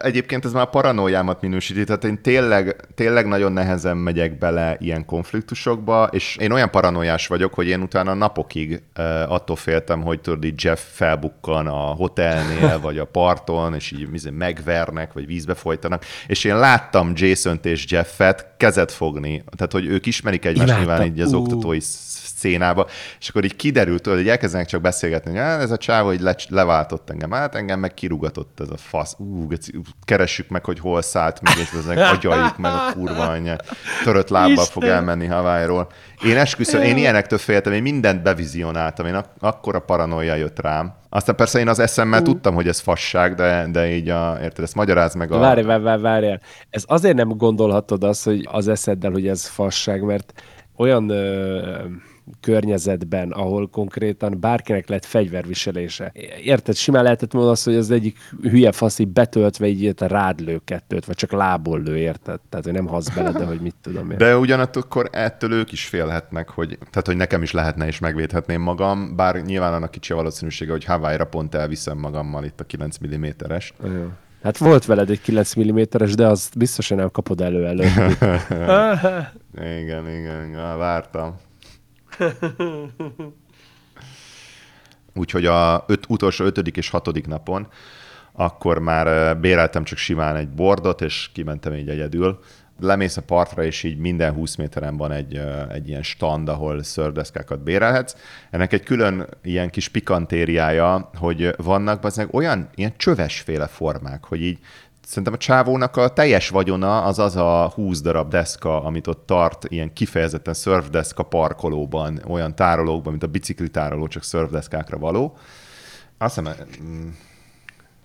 Egyébként ez már a paranójámat minősíti, tehát én tényleg, tényleg nagyon nehezen megyek bele ilyen konfliktusokba, és én olyan paranójás vagyok, hogy én utána napokig attól féltem, hogy tudod, így Jeff felbukkan a hotelnél, vagy a parton, és így megvernek, vagy vízbe folytanak, és én láttam Jasont és Jeffet kezet fogni, tehát hogy ők ismerik egymást nyilván így az oktatói szénába, és akkor így kiderült, hogy elkezdenek csak beszélgetni, hogy ez a csávó így le, leváltott engem, hát engem meg kirugatott ez a fasz, ú, keressük meg, hogy hol szállt meg, és ezek agyaljuk meg a kurva anyja, törött lábbal Isten. Fog elmenni Hawaii-ról. Én esküszöm, én ilyenektől féltem, én mindent bevizionáltam, én ak- akkora paranoia jött rám. Aztán persze én az eszemmel uh. tudtam, hogy ez fasság, de, de így, a, érted, ezt magyarázd meg a... Várj, várj, várj, ez azért nem gondolhatod azt, hogy az eszeddel, hogy ez fasság, mert olyan... Ö- környezetben, ahol konkrétan bárkinek lett fegyverviselése. Érted, simán lehetett mondani azt, hogy az egyik hülye fasz így betöltve így ilyet rád lő kettőt, vagy csak lából lő, érted? Tehát, hogy nem hasz bele, de hogy mit tudom én. De ugyanakkor ettől ők is félhetnek, hogy, tehát, hogy nekem is lehetne, és megvédhetném magam, bár nyilván annak kicsi a valószínűsége, hogy Hawaii-ra pont elviszem magammal itt a kilenc milliméteres. Jó. Hát volt veled egy kilenc milliméteres, de azt biztosan nem kapod elő előtt. igen, igen, igen, vártam. Úgyhogy a öt, utolsó ötödik és hatodik napon akkor már béreltem csak simán egy bordot, és kimentem így egyedül. Lemész a partra, és így minden húsz méteren van egy, egy ilyen stand, ahol szörfdeszkákat bérelhetsz. Ennek egy külön ilyen kis pikantériája, hogy vannak bazdmeg olyan ilyen csövesféle formák, hogy így szerintem a csávónak a teljes vagyona az az a húsz darab deszka, amit ott tart, ilyen kifejezetten szörfdeszka parkolóban, olyan tárolókban, mint a biciklitároló, csak szörfdeszkákra való. Azt hiszem,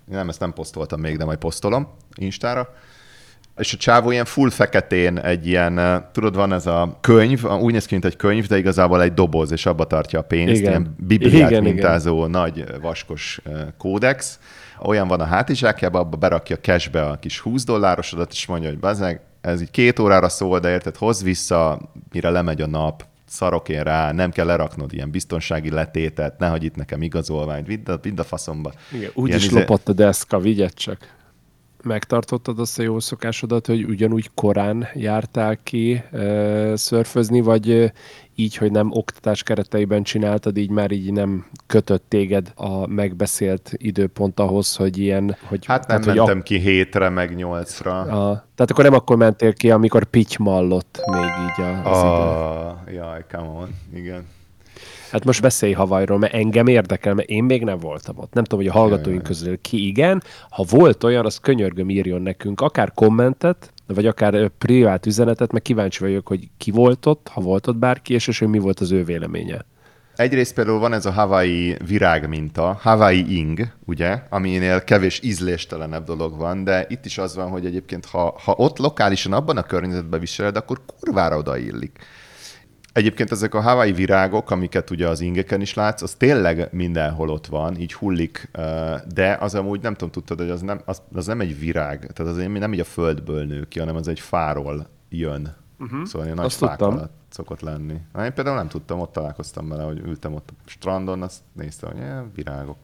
nem, ezt nem posztoltam még, de majd posztolom Instára. És a csávó ilyen full feketén egy ilyen, tudod, van ez a könyv, úgy néz ki, mint egy könyv, de igazából egy doboz, és abba tartja a pénzt, igen. Ilyen bibliát igen, mintázó igen. Nagy vaskos kódex. Olyan van a hátizsákjában, abba berakja cashbe a kis húsz dollárosodat, és mondja, hogy bazeg, ez így két órára szól, de érted, hozz vissza, mire lemegy a nap, szarok én rá, nem kell leraknod ilyen biztonsági letétet, ne hagyj itt nekem igazolványt, vidd a, vidd a faszomba. Igen, úgy ilyen is izé... lopott a deszka, vigyed csak. Megtartottad azt a jó szokásodat, hogy ugyanúgy korán jártál ki uh, szörfözni, vagy uh, így, hogy nem oktatás kereteiben csináltad, így már így nem kötött téged a megbeszélt időpont ahhoz, hogy ilyen... Hogy, hát nem tehát, mentem ak- ki hétre, meg nyolcra. A, tehát akkor nem akkor mentél ki, amikor pitymallott még így a, az oh, idő. Jaj, come on, igen. Hát most beszélj Hawaii-ról, mert engem érdekel, mert én még nem voltam ott. Nem tudom, hogy a hallgatóink közül ki igen. Ha volt olyan, az könyörgöm írjon nekünk, akár kommentet, vagy akár privát üzenetet, mert kíváncsi vagyok, hogy ki volt ott, ha volt ott bárki, és, és hogy mi volt az ő véleménye. Egyrészt például van ez a Hawaii virágminta, Hawaii ing, ugye, aminél kevés ízléstelenebb dolog van, de itt is az van, hogy egyébként ha, ha ott lokálisan abban a környezetben viseled, akkor kurvára odaillik. Egyébként ezek a Hawaii virágok, amiket ugye az ingeken is látsz, az tényleg mindenhol ott van, így hullik, de az amúgy nem tudom, tudtad, hogy az nem, az, az nem egy virág, tehát az nem így a földből nő ki, hanem az egy fáról jön. Uh-huh. Szóval ilyen nagy azt fák tudtam. Alatt szokott lenni. Na, én például nem tudtam, ott találkoztam vele, hogy ültem ott a strandon, azt néztem, hogy ilyen virágok.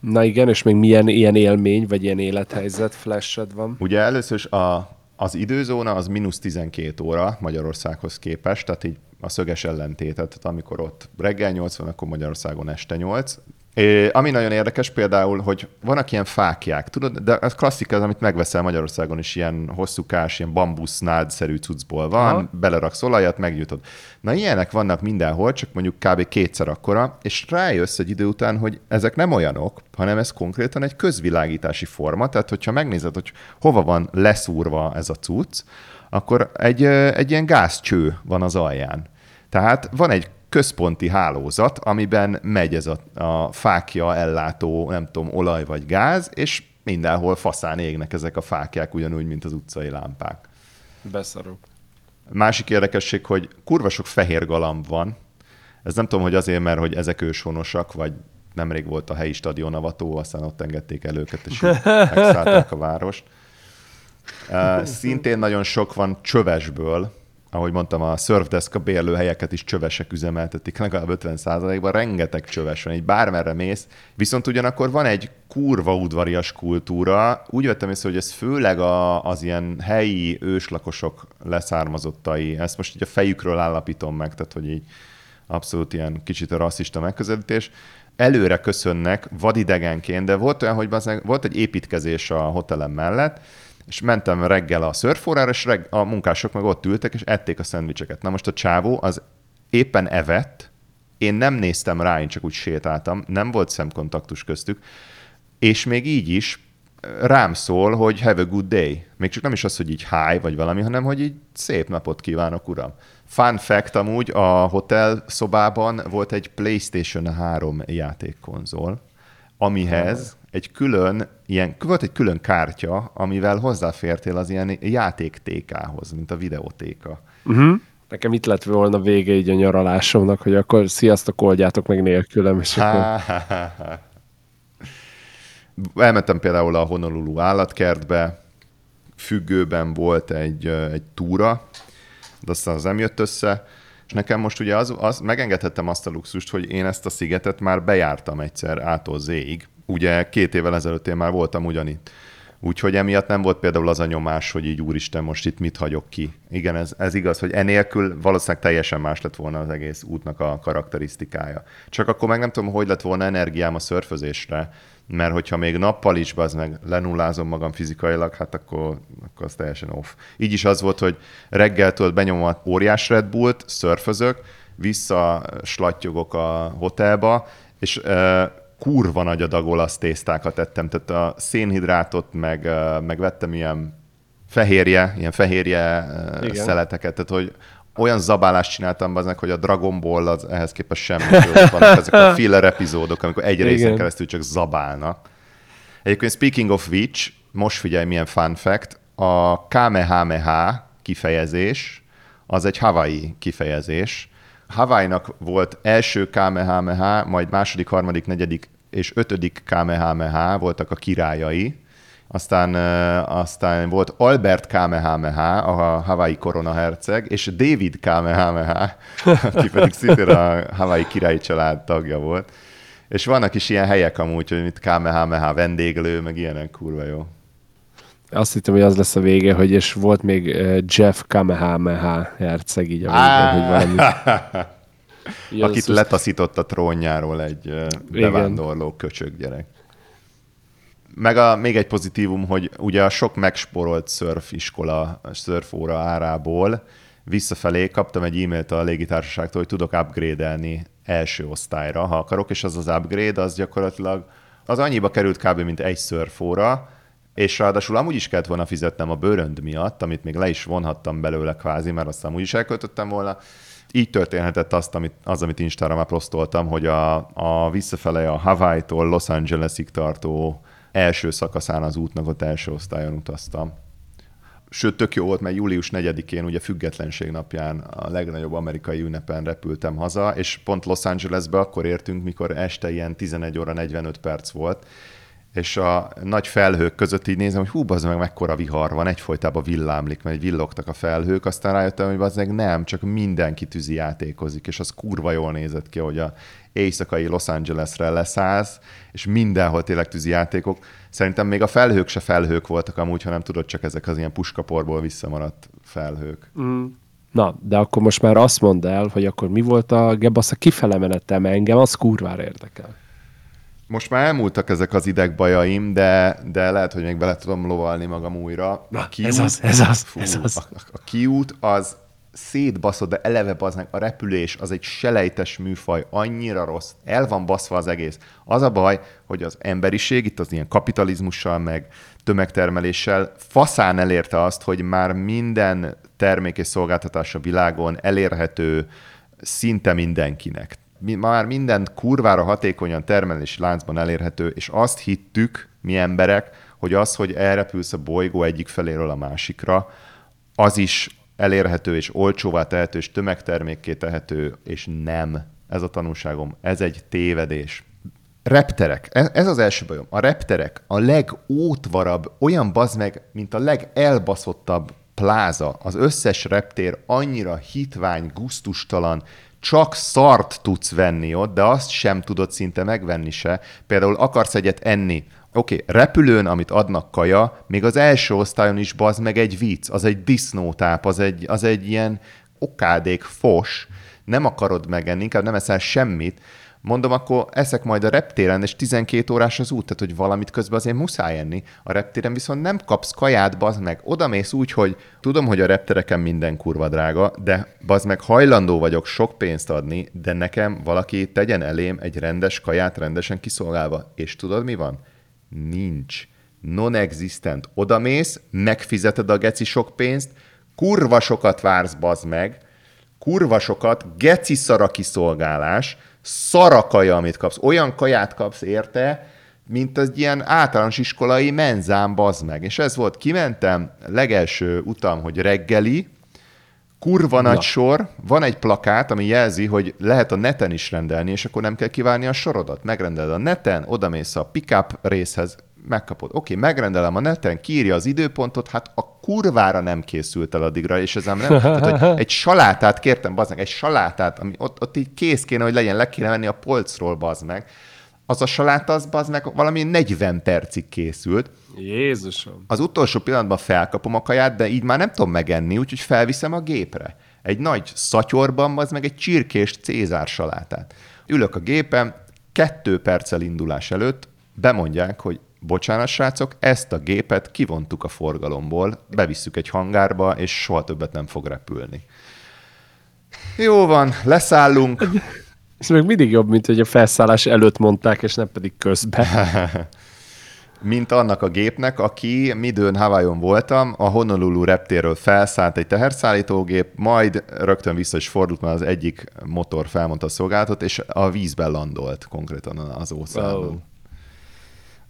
Na igen, és még milyen ilyen élmény, vagy ilyen élethelyzet flash-ed van? Ugye először is a, az időzóna az mínusz tizenkét óra Magyarországhoz képest, tehát így a szöges ellentét, tehát amikor ott reggel nyolc van, akkor Magyarországon este nyolc. É, ami nagyon érdekes például, hogy vannak ilyen fákják, tudod, de ez klasszik az, amit megveszel Magyarországon is, ilyen hosszúkás, ilyen bambusznád-szerű cuccból van, aha, beleraksz olajat, meggyújtod. Na ilyenek vannak mindenhol, csak mondjuk kb. Kétszer akkora, és rájössz egy idő után, hogy ezek nem olyanok, hanem ez konkrétan egy közvilágítási forma, tehát hogyha megnézed, hogy hova van leszúrva ez a cucc, akkor egy, egy ilyen gázcső van az alján. Tehát van egy központi hálózat, amiben megy ez a, a fákja ellátó, nem tudom, olaj vagy gáz, és mindenhol faszán égnek ezek a fákják, ugyanúgy, mint az utcai lámpák. Beszarok. Másik érdekesség, hogy kurva sok fehér galamb van. Ez nem tudom, hogy azért, mert hogy ezek őshonosak, vagy nemrég volt a helyi stadionavató, aztán ott engedték el őket, és megszállták a várost. Uh, szintén nagyon sok van csövesből, ahogy mondtam, a surfdeska bérlőhelyeket is csövesek üzemeltetik, legalább ötven százalékban rengeteg csöves van, így bármerre mész. Viszont ugyanakkor van egy kurva udvarias kultúra. Úgy vettem észre, hogy ez főleg a, az ilyen helyi őslakosok leszármazottai. Ezt most így a fejükről állapítom meg, tehát hogy így abszolút ilyen kicsit a rasszista megközelítés. Előre köszönnek vadidegenként, de volt olyan, hogy volt egy építkezés a hotelem mellett, és mentem reggel a szörfórára, és reg- a munkások meg ott ültek, és ették a szendvicseket. Na most a csávó az éppen evett, én nem néztem rá, én csak úgy sétáltam, nem volt szemkontaktus köztük, és még így is rám szól, hogy have a good day. Még csak nem is az, hogy így hi, vagy valami, hanem hogy így szép napot kívánok, uram. Fun fact amúgy, a hotel szobában volt egy PlayStation három játékkonzol, amihez egy külön, ilyen, volt egy külön kártya, amivel hozzáfértél az ilyen játéktékához, mint a videótéka. Uh-huh. Nekem itt lett volna vége így a nyaralásomnak, hogy akkor sziasztok, oldjátok meg nélkülem. És akkor... Elmentem például a Honolulu állatkertbe, Függőben volt egy, egy túra, de aztán az nem jött össze, és nekem most ugye az, az, megengedhettem azt a luxust, hogy én ezt a szigetet már bejártam egyszer ától zéig. Ugye két évvel ezelőtt én már voltam ugyanitt. Úgyhogy emiatt nem volt például az a nyomás, hogy így úristen, most itt mit hagyok ki. Igen, ez, ez igaz, hogy enélkül valószínűleg teljesen más lett volna az egész útnak a karakterisztikája. Csak akkor meg nem tudom, hogy lett volna energiám a szörfözésre, mert hogyha még nappal is bazd meg lenullázom magam fizikailag, hát akkor, akkor az teljesen off. Így is az volt, hogy reggeltől benyomom a óriás Red Bullt, szörfözök, visszaslattyogok a hotelba, és... E- kurva nagy adag olasz tésztákat ettem, tehát a szénhidrátot, meg, meg vettem ilyen fehérje, ilyen fehérje igen, szeleteket, tehát hogy olyan zabálást csináltam aznak, hogy a Dragon Ball az ehhez képest semmi jót vannak, ezek a filler epizódok, amikor egy igen, részen keresztül csak zabálnak. Egyébként speaking of which, most figyelj milyen fun fact, a Kamehameha kifejezés, az egy Hawaii kifejezés, Hawaii-nak volt első Kamehameha, majd második, harmadik, negyedik és ötödik Kamehameha voltak a királyai. Aztán, aztán volt Albert Kamehameha, a Hawaii koronaherceg, és David Kamehameha, aki pedig szintén a Hawaii királyi család tagja volt. És vannak is ilyen helyek amúgy, hogy mit Kamehameha vendéglő, meg ilyenek, kurva jó. Azt hittem, hogy az lesz a vége, hogy és volt még Jeff Kamehameha herceg, így a végén, hogy valami... Akit letaszított a trónjáról egy bevándorló köcsög gyerek. Meg a, még egy pozitívum, hogy ugye a sok megsporolt szörfiskola, szörfóra árából visszafelé kaptam egy e-mailt a légitársaságtól, hogy tudok upgrade-elni első osztályra, ha akarok, és az az upgrade, az gyakorlatilag az annyiba került kb. Mint egy szörfóra, és ráadásul amúgy is kellett volna fizetnem a bőrönd miatt, amit még le is vonhattam belőle kvázi, mert aztán amúgy is elköltöttem volna, így történhetett azt, amit, az, amit Instára már prosztoltam, hogy a, a visszafele a Hawaii-tól Los Angelesig tartó első szakaszán az útnak ott első osztályon utaztam. Sőt, tök jó volt, mert július negyedikén, ugye függetlenség napján a legnagyobb amerikai ünnepen repültem haza, és pont Los Angelesbe akkor értünk, mikor este ilyen tizenegy óra negyvenöt perc volt, és a nagy felhők között így nézem, hogy hú, bazd meg, mekkora vihar van, egyfolytában villámlik, mert villogtak a felhők, aztán rájöttem, hogy bazd meg nem, csak mindenki tűzi játékozik, és az kurva jól nézett ki, hogy a éjszakai Los Angelesre leszállsz, és mindenhol tényleg tűzi játékok. Szerintem még a felhők se felhők voltak amúgy, hanem tudod, csak ezek az ilyen puskaporból visszamaradt felhők. Mm. Na, de akkor most már azt mondd el, hogy akkor mi volt a gebasz a kifele menettel, mert engem az kurvára érdekel. Most már elmúltak ezek az idegbajaim, de, de lehet, hogy még bele tudom lovalni magam újra. Na, kiút, ez az, ez az, fú, ez az. A, a kiút az szétbaszott, de eleve baznak, a repülés az egy selejtes műfaj, annyira rossz, el van baszva az egész. Az a baj, hogy az emberiség, itt az ilyen kapitalizmussal, meg tömegtermeléssel faszán elérte azt, hogy már minden termék és szolgáltatás a világon elérhető szinte mindenkinek. Már minden kurvára hatékonyan termelési láncban elérhető, és azt hittük mi emberek, hogy az, hogy elrepülsz a bolygó egyik feléről a másikra, az is elérhető és olcsóvá tehető, és tömegtermékké tehető, és nem. Ez a tanulságom. Ez egy tévedés. Repterek. Ez az első bajom. A repterek a legótvarabb, olyan bazd meg, mint a legelbaszottabb pláza. Az összes reptér annyira hitvány, gusztustalan, csak szart tudsz venni ott, de azt sem tudod szinte megvenni se. Például akarsz egyet enni. Oké, okay, repülőn, amit adnak kaja, még az első osztályon is bazd meg egy vicc, az egy disznótáp, az egy, az egy ilyen okádék fos, nem akarod megenni, inkább nem eszel semmit. Mondom, akkor eszek majd a reptéren, és tizenkét órás az út, tehát hogy valamit közben azért muszáj enni. A reptéren viszont nem kapsz kaját, bazd meg. Odamész úgy, hogy tudom, hogy a reptereken minden kurva drága, de bazd meg hajlandó vagyok sok pénzt adni, de nekem valaki tegyen elém egy rendes kaját rendesen kiszolgálva. És tudod, mi van? Nincs. Non-existent. Odamész, megfizeted a geci sok pénzt, kurva sokat vársz, bazd meg, kurva sokat, geci szara kiszolgálás, szara kaja, amit kapsz. Olyan kaját kapsz érte, mint az ilyen általános iskolai menzán, bazd meg. És ez volt, kimentem, legelső utam, hogy reggeli, kurva nagy sor, van egy plakát, ami jelzi, hogy lehet a neten is rendelni, és akkor nem kell kivárni a sorodat. Megrendeled a neten, odamész a pick-up részhez, megkapod. Oké, megrendelem a neten, kiírja az időpontot, hát a kurvára nem készült el addigra, és ez nem, tehát, hogy egy salátát kértem, bazd meg, egy salátát, ami ott, ott így kész kéne, hogy legyen, le kéne venni a polcról, bazd meg. Az a saláta, az bazd meg, valami negyven percig készült. Jézusom. Az utolsó pillanatban felkapom a kaját, de így már nem tudom megenni, úgyhogy felviszem a gépre. Egy nagy szatyorban, bazd meg, egy csirkés cézár salátát. Ülök a gépen, kettő perccel indulás előtt bemondják, hogy bocsánat, srácok, ezt a gépet kivontuk a forgalomból, bevisszük egy hangárba, és soha többet nem fog repülni. Jó van, leszállunk. Ez még mindig jobb, mint hogy a felszállás előtt mondták, és nem pedig közben. Mint annak a gépnek, aki midőn Hawaiion voltam, a Honolulu reptérről felszállt egy teherszállítógép, majd rögtön vissza is fordult, mert az egyik motor felmondta a szolgálatot, és a vízben landolt konkrétan az óceánon. Wow.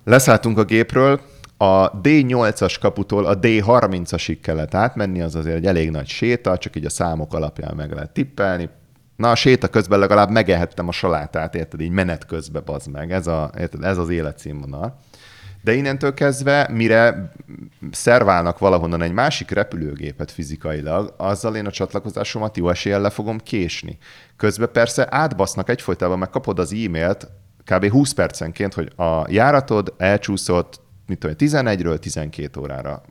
Leszálltunk a gépről, a dé nyolcas kaputól a dé harmincasig kellett átmenni, az azért egy elég nagy séta, csak így a számok alapján meg lehet tippelni. Na, a séta közben legalább megehettem a salátát, érted, így menet közben, bazd meg, ez, a, érted, ez az életszínvonal. De innentől kezdve, mire szerválnak valahonnan egy másik repülőgépet fizikailag, azzal én a csatlakozásomat jó eséllyel le fogom késni. Közben persze átbasznak egyfolytában, meg kapod az e-mailt, kb. húsz percenként, hogy a járatod elcsúszott, mit tudom, tizenegyről tizenkét órára.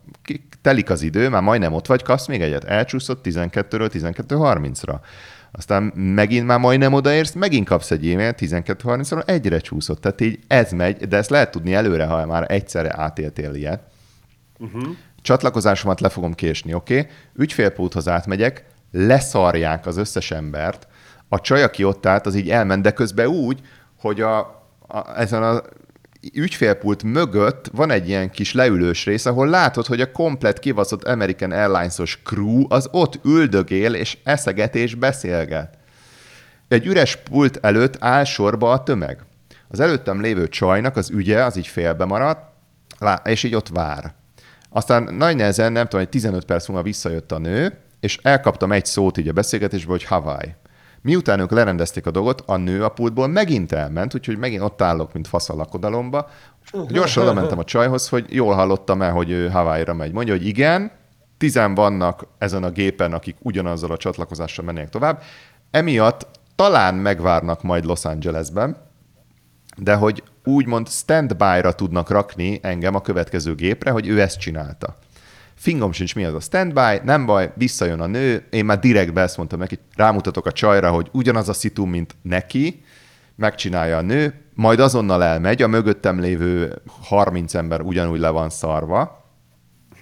Telik az idő, már majdnem ott vagy, kapsz még egyet, elcsúszott tizenkettőről tizenkettő harmincra. Aztán megint már majdnem odaérsz, megint kapsz egy e-mailt, tizenkettő harmincról egyre csúszott. Tehát így ez megy, de ezt lehet tudni előre, ha már egyszerre átéltél ilyet. Uh-huh. Csatlakozásomat le fogom késni, oké? Okay? Ügyfélpulthoz átmegyek, leszarják az összes embert, a csaj, aki ott állt, az így elment, de közben úgy, hogy a, a, ezen az ügyfélpult mögött van egy ilyen kis leülős rész, ahol látod, hogy a komplett kivaszott American Airlines-os crew az ott üldögél és eszeget és beszélget. Egy üres pult előtt áll sorba a tömeg. Az előttem lévő csajnak az ügye az így félbe maradt, és így ott vár. Aztán nagy nehezen, nem tudom, hogy tizenöt perc múlva visszajött a nő, és elkaptam egy szót így a beszélgetésből, hogy Hawaii. Miután ők lerendezték a dolgot, a nő a pultból megint elment, úgyhogy megint ott állok, mint fasz a lakodalomba. Gyorsan oda mentem a csajhoz, hogy jól hallottam el, hogy ő Hawaii-ra megy. Mondja, hogy igen, tizen vannak ezen a gépen, akik ugyanazzal a csatlakozással mennek tovább. Emiatt talán megvárnak majd Los Angelesben, de hogy úgymond standby-ra tudnak rakni engem a következő gépre, hogy ő ezt csinálta. Fingom sincs, mi az a standby, nem baj, visszajön a nő, én már direktbe ezt mondtam neki, rámutatok a csajra, hogy ugyanaz a szitu, mint neki, megcsinálja a nő, majd azonnal elmegy, a mögöttem lévő harminc ember ugyanúgy le van szarva.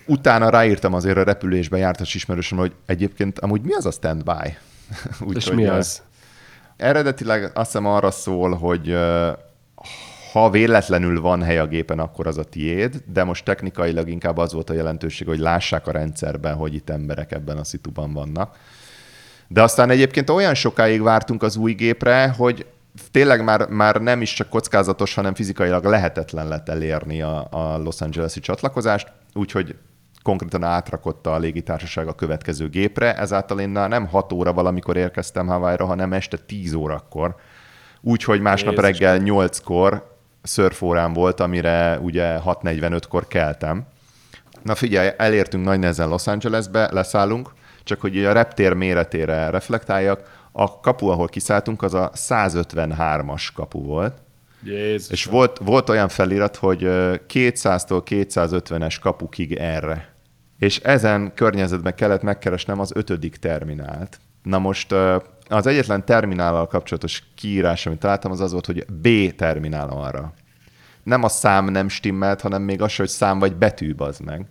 Utána ráírtam azért a repülésbe jártas ismerősöm, hogy egyébként amúgy mi az a standby? Úgy, és mi az? Eredetileg azt hiszem arra szól, hogy ha véletlenül van hely a gépen, akkor az a tiéd, de most technikailag inkább az volt a jelentőség, hogy lássák a rendszerben, hogy itt emberek ebben a szituban vannak. De aztán egyébként olyan sokáig vártunk az új gépre, hogy tényleg már, már nem is csak kockázatos, hanem fizikailag lehetetlen lett elérni a, a Los Angeles-i csatlakozást, úgyhogy konkrétan átrakotta a légitársaság a következő gépre, ezáltal én nem hat óra valamikor érkeztem Hawaii-ra, hanem este tíz órakor. Úgyhogy másnap Jézus reggel nyolckor szörfórán volt, amire ugye hat negyvenötkor keltem. Na figyelj, elértünk nagy nehezen Los Angelesbe, leszállunk, csak hogy a reptér méretére reflektáljak, a kapu, ahol kiszálltunk, az a száz ötvenhármas kapu volt. Jézus. És volt, volt olyan felirat, hogy kétszáztól kétszázötvenes kapukig erre. És ezen környezetben kellett megkeresnem az ötödik terminált. Na most... Az egyetlen terminállal kapcsolatos kiírás, amit találtam, az az volt, hogy B terminál arra. Nem a szám nem stimmelt, hanem még az, hogy szám vagy betű, bazd meg.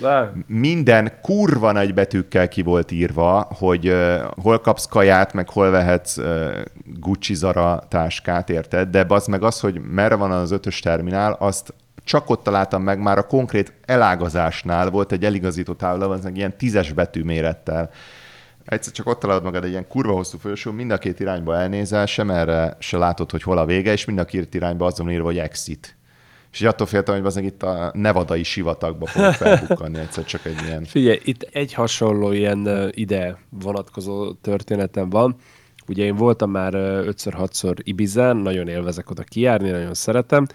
De. Minden kurva nagy betűkkel ki volt írva, hogy uh, hol kapsz kaját, meg hol vehetsz uh, Gucci Zara táskát, érted? De bazd meg az, hogy merre van az ötös terminál, azt csak ott találtam meg, már a konkrét elágazásnál volt egy eligazító tábla, az meg ilyen tízes betű mérettel. Egyszer csak ott találod magad egy ilyen kurva hosszú folyosón, mind a két irányba elnézel, sem erre se látod, hogy hol a vége, és mind a két irányba azon írva, hogy exit. És attól féltem, hogy azért itt a nevadai sivatagba fogok felbukkanni egyszer csak egy ilyen... Figyelj, itt egy hasonló ilyen ide vonatkozó történetem van. Ugye én voltam már ötször-hatszor Ibizán, nagyon élvezek oda kijárni, nagyon szeretem,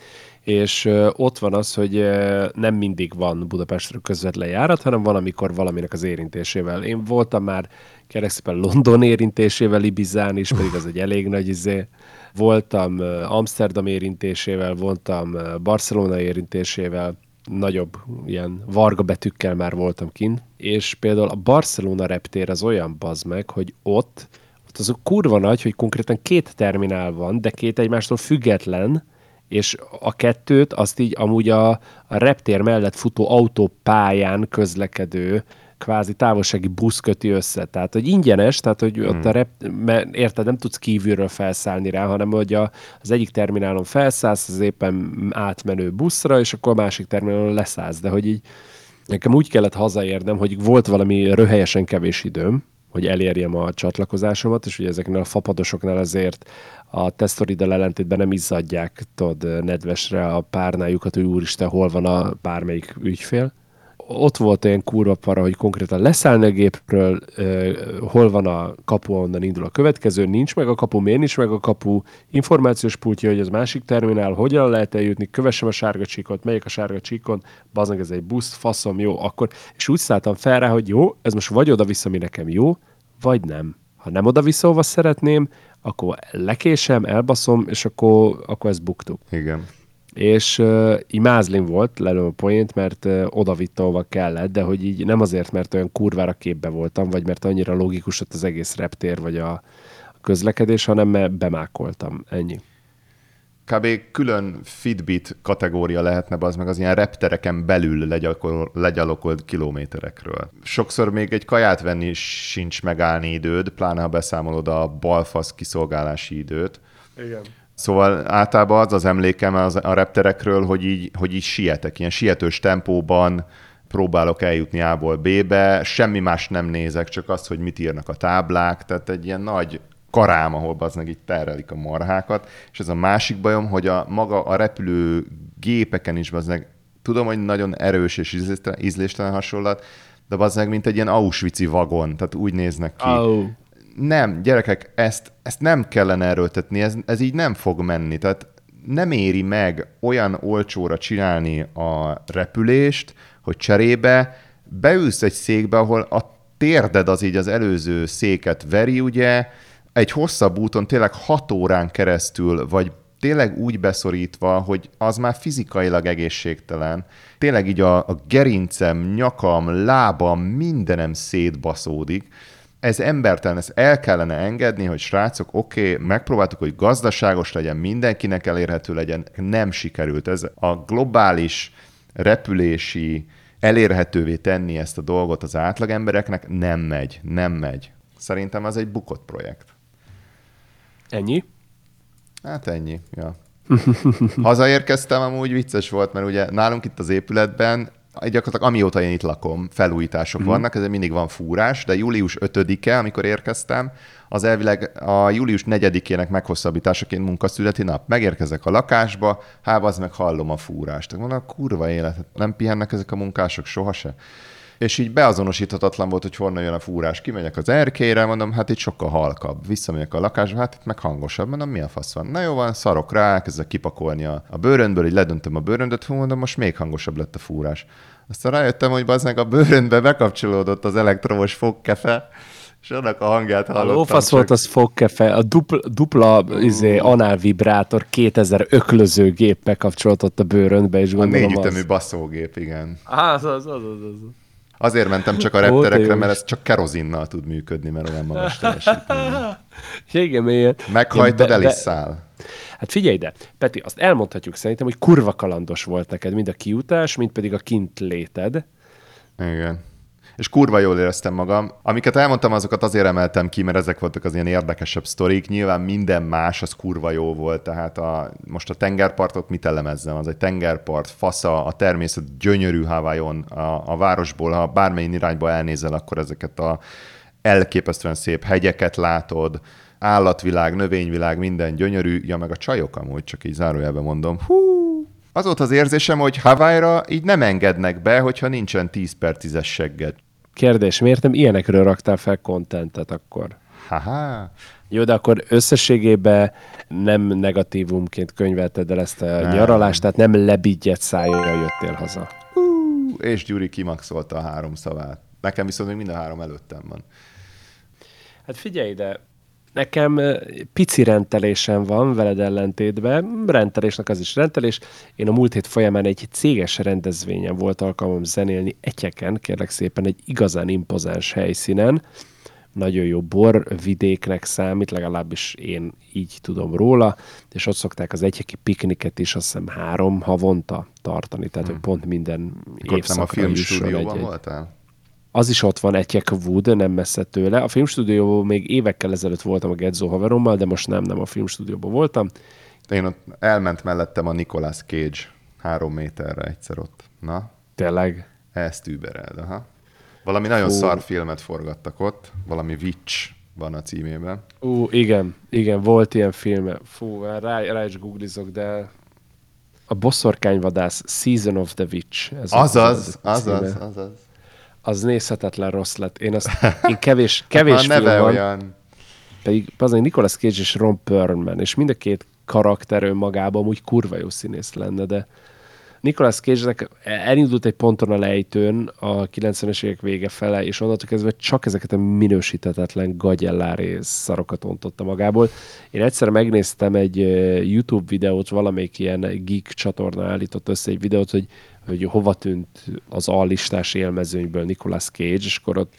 és ott van az, hogy nem mindig van Budapestről közvetlen járat, hanem van, amikor valaminek az érintésével. Én voltam már kérlek szépen London érintésével Ibizán is, pedig az egy elég nagy izé. Voltam Amsterdam érintésével, voltam Barcelona érintésével, nagyobb ilyen varga betűkkel már voltam kint, és például a Barcelona reptér az olyan bazd meg, hogy ott, ott az kurva nagy, hogy konkrétan két terminál van, de két egymástól független, és a kettőt azt így amúgy a, a reptér mellett futó autópályán közlekedő kvázi távolsági busz köti össze. Tehát, hogy ingyenes, tehát, hogy hmm. ott a reptér, mert érted, nem tudsz kívülről felszállni rá, hanem, hogy a, az egyik terminálon felszállsz, az éppen átmenő buszra, és akkor a másik terminálon leszállsz. De hogy így nekem úgy kellett hazaérnem, hogy volt valami röhelyesen kevés időm, hogy elérjem a csatlakozásomat, és ugye ezeknél a fapadosoknál azért a tesztoriddal ellentétben nem izzadják, tudod, nedvesre a párnájukat, hogy úristen, hol van a bármelyik ügyfél. Ott volt olyan kurva para, hogy konkrétan leszállni a gépről, eh, hol van a kapu, ahonnan indul a következő, nincs meg a kapu, miért nincs meg a kapu, információs pultja, hogy az másik terminál, hogyan lehet eljutni, kövessem a sárga csíkot, melyik a sárga csíkon, bazdmeg ez egy busz, faszom, jó, akkor, és úgy szálltam fel rá, hogy jó, ez most vagy oda-vissza, mi nekem jó, vagy nem. Ha nem oda-vissza, hova szeretném, akkor lekésem, elbaszom, és akkor, akkor ezt buktuk. Igen. És uh, így mázlim volt, lelőm a poént, mert uh, oda vitt, ahova kellett, de hogy így nem azért, mert olyan kurvára képbe voltam, vagy mert annyira logikus ott az egész reptér, vagy a, a közlekedés, hanem mert bemákoltam. Ennyi. Kb. Külön Fitbit kategória lehetne, az meg az ilyen reptereken belül legyakor, legyalokolt kilométerekről. Sokszor még egy kaját venni sincs megállni időd, pláne ha beszámolod a balfasz kiszolgálási időt. Igen. Szóval általában az az emlékem az a repterekről, hogy így, hogy így sietek, ilyen sietős tempóban próbálok eljutni A-ból B-be, semmi más nem nézek, csak azt, hogy mit írnak a táblák, tehát egy ilyen nagy karám, ahol aznak így terrelik a marhákat, és ez a másik bajom, hogy a maga a repülő gépeken is aznak, tudom, hogy nagyon erős és ízléstelen hasonlat, de aznak mint egy ilyen auschwitz-i vagon, tehát úgy néznek ki. Oh. Nem, gyerekek, ezt, ezt nem kellene erőltetni, ez, ez így nem fog menni, tehát nem éri meg olyan olcsóra csinálni a repülést, hogy cserébe beülsz egy székbe, ahol a térded az így az előző széket veri, ugye, egy hosszabb úton tényleg hat órán keresztül, vagy tényleg úgy beszorítva, hogy az már fizikailag egészségtelen. Tényleg így a, a gerincem, nyakam, lábam, mindenem szétbaszódik. Ez embertelen, ezt el kellene engedni, hogy srácok, oké, okay, megpróbáltuk, hogy gazdaságos legyen, mindenkinek elérhető legyen, nem sikerült. Ez a globális repülési elérhetővé tenni ezt a dolgot az átlagembereknek nem megy, nem megy. Szerintem az egy bukott projekt. Ennyi? Hát ennyi, ja. Hazaérkeztem, amúgy vicces volt, mert ugye nálunk itt az épületben gyakorlatilag amióta én itt lakom, felújítások mm. vannak, ezért mindig van fúrás, de július ötödike, amikor érkeztem, az elvileg a július negyedikének meghosszabbításaként munkaszületi nap. Megérkezek a lakásba, hát az meg hallom a fúrást. Mondom, kurva élet, nem pihennek ezek a munkások sohasem. És így beazonosíthatatlan volt, hogy honnan jön a fúrás. Kimegyek az erkélyre, mondom, hát itt sokkal halkabb. Visszamegyek a lakásba, hát itt meg hangosabb. Mondom, mi a fasz van? Na jó van, szarok rá, elkezdek kipakolni a, a bőröndből, így ledöntöm a bőröndöt, mondom, most még hangosabb lett a fúrás. Aztán rájöttem, hogy bazdmeg a bőröndbe bekapcsolódott az elektromos fogkefe, és annak a hangját hallottam. A lófasz volt az fogkefe, a dupla, dupla izé, análvibrátor kétezer öklözőgép bekapcsolódott a bőröndbe, és gondolom a négyütemű az... baszógép, igen. Á, az, az, az, az, az. Azért mentem csak a repterekre, mert ez csak kerozinnal tud működni, mert olyan magas teljesítmény. Igen, miért? Meghajtad, el is száll. Hát figyelj ide, Peti, azt elmondhatjuk szerintem, hogy kurva kalandos volt neked, mind a kijutás, mind pedig a kintléted. Igen. És kurva jól éreztem magam. Amiket elmondtam, azokat azért emeltem ki, mert ezek voltak az ilyen érdekesebb sztorik. Nyilván minden más, az kurva jó volt. Tehát a, most a tengerpartot mit elemezzem? Az egy tengerpart, fasza, a természet gyönyörű Hawaiion, a, a városból, ha bármilyen irányba elnézel, akkor ezeket a elképesztően szép hegyeket látod, állatvilág, növényvilág, minden gyönyörű. Ja, meg a csajok amúgy, csak így zárójelben mondom. Hú! Az volt az érzésem, hogy Hawaii-ra így nem engednek be, hogyha nincsen tíz per tízes segged. Kérdés, miért nem ilyenekről raktál fel kontentet akkor? Haha. Jó, de akkor összességében nem negatívumként könyvelted el ezt a nem. nyaralást, tehát nem lebigyedt szájra jöttél haza. Hú, és Gyuri kimaxolta a három szavát. Nekem viszont még minden három előttem van. Hát figyelj ide, nekem pici rendelésem van veled ellentétben, rendelésnek az is rendelés. Én a múlt hét folyamán egy céges rendezvényen volt alkalmam zenélni Egyeken, kérlek szépen egy igazán impozáns helyszínen. Nagyon jó borvidéknek számít, legalábbis én így tudom róla, és ott szokták az egyeki pikniket is, azt hiszem három havonta tartani, tehát hmm. pont minden évszakra jusson egy-egy. Voltál? voltál? Az is ott van, Egyek Wood, nem messze tőle. A filmstúdióban még évekkel ezelőtt voltam a Gedzó haverommal, de most nem, nem a filmstúdióban voltam. Én ott elment mellettem a Nicolas Cage három méterre egyszer ott. Na? Tényleg? Ezt übereld, aha. Valami nagyon Hú. szar filmet forgattak ott, valami Witch van a címében. Ú, igen, igen, volt ilyen filme. Fú, rá, rá is googlizok, de... A boszorkányvadász, Season of the Witch. Ez azaz, azaz, azaz. Az nézhetetlen rossz lett. Én, azt, én kevés, kevés film van. Olyan. Pedig az egy Nicolas Cage és Ron Perlman, és mind a két karakter önmagában amúgy kurva jó színész lenne, de Nicolas Cage-nek elindult egy ponton a lejtőn a kilencvenes évek vége fele, és onnantól kezdve csak ezeket a minősíthetetlen gagyellári szarokat ontotta magából. Én egyszer megnéztem egy YouTube videót, valamelyik ilyen geek csatorna állított össze egy videót, hogy hogy hova tűnt az A-listás élmezőnyből Nicolas Cage, és akkor ott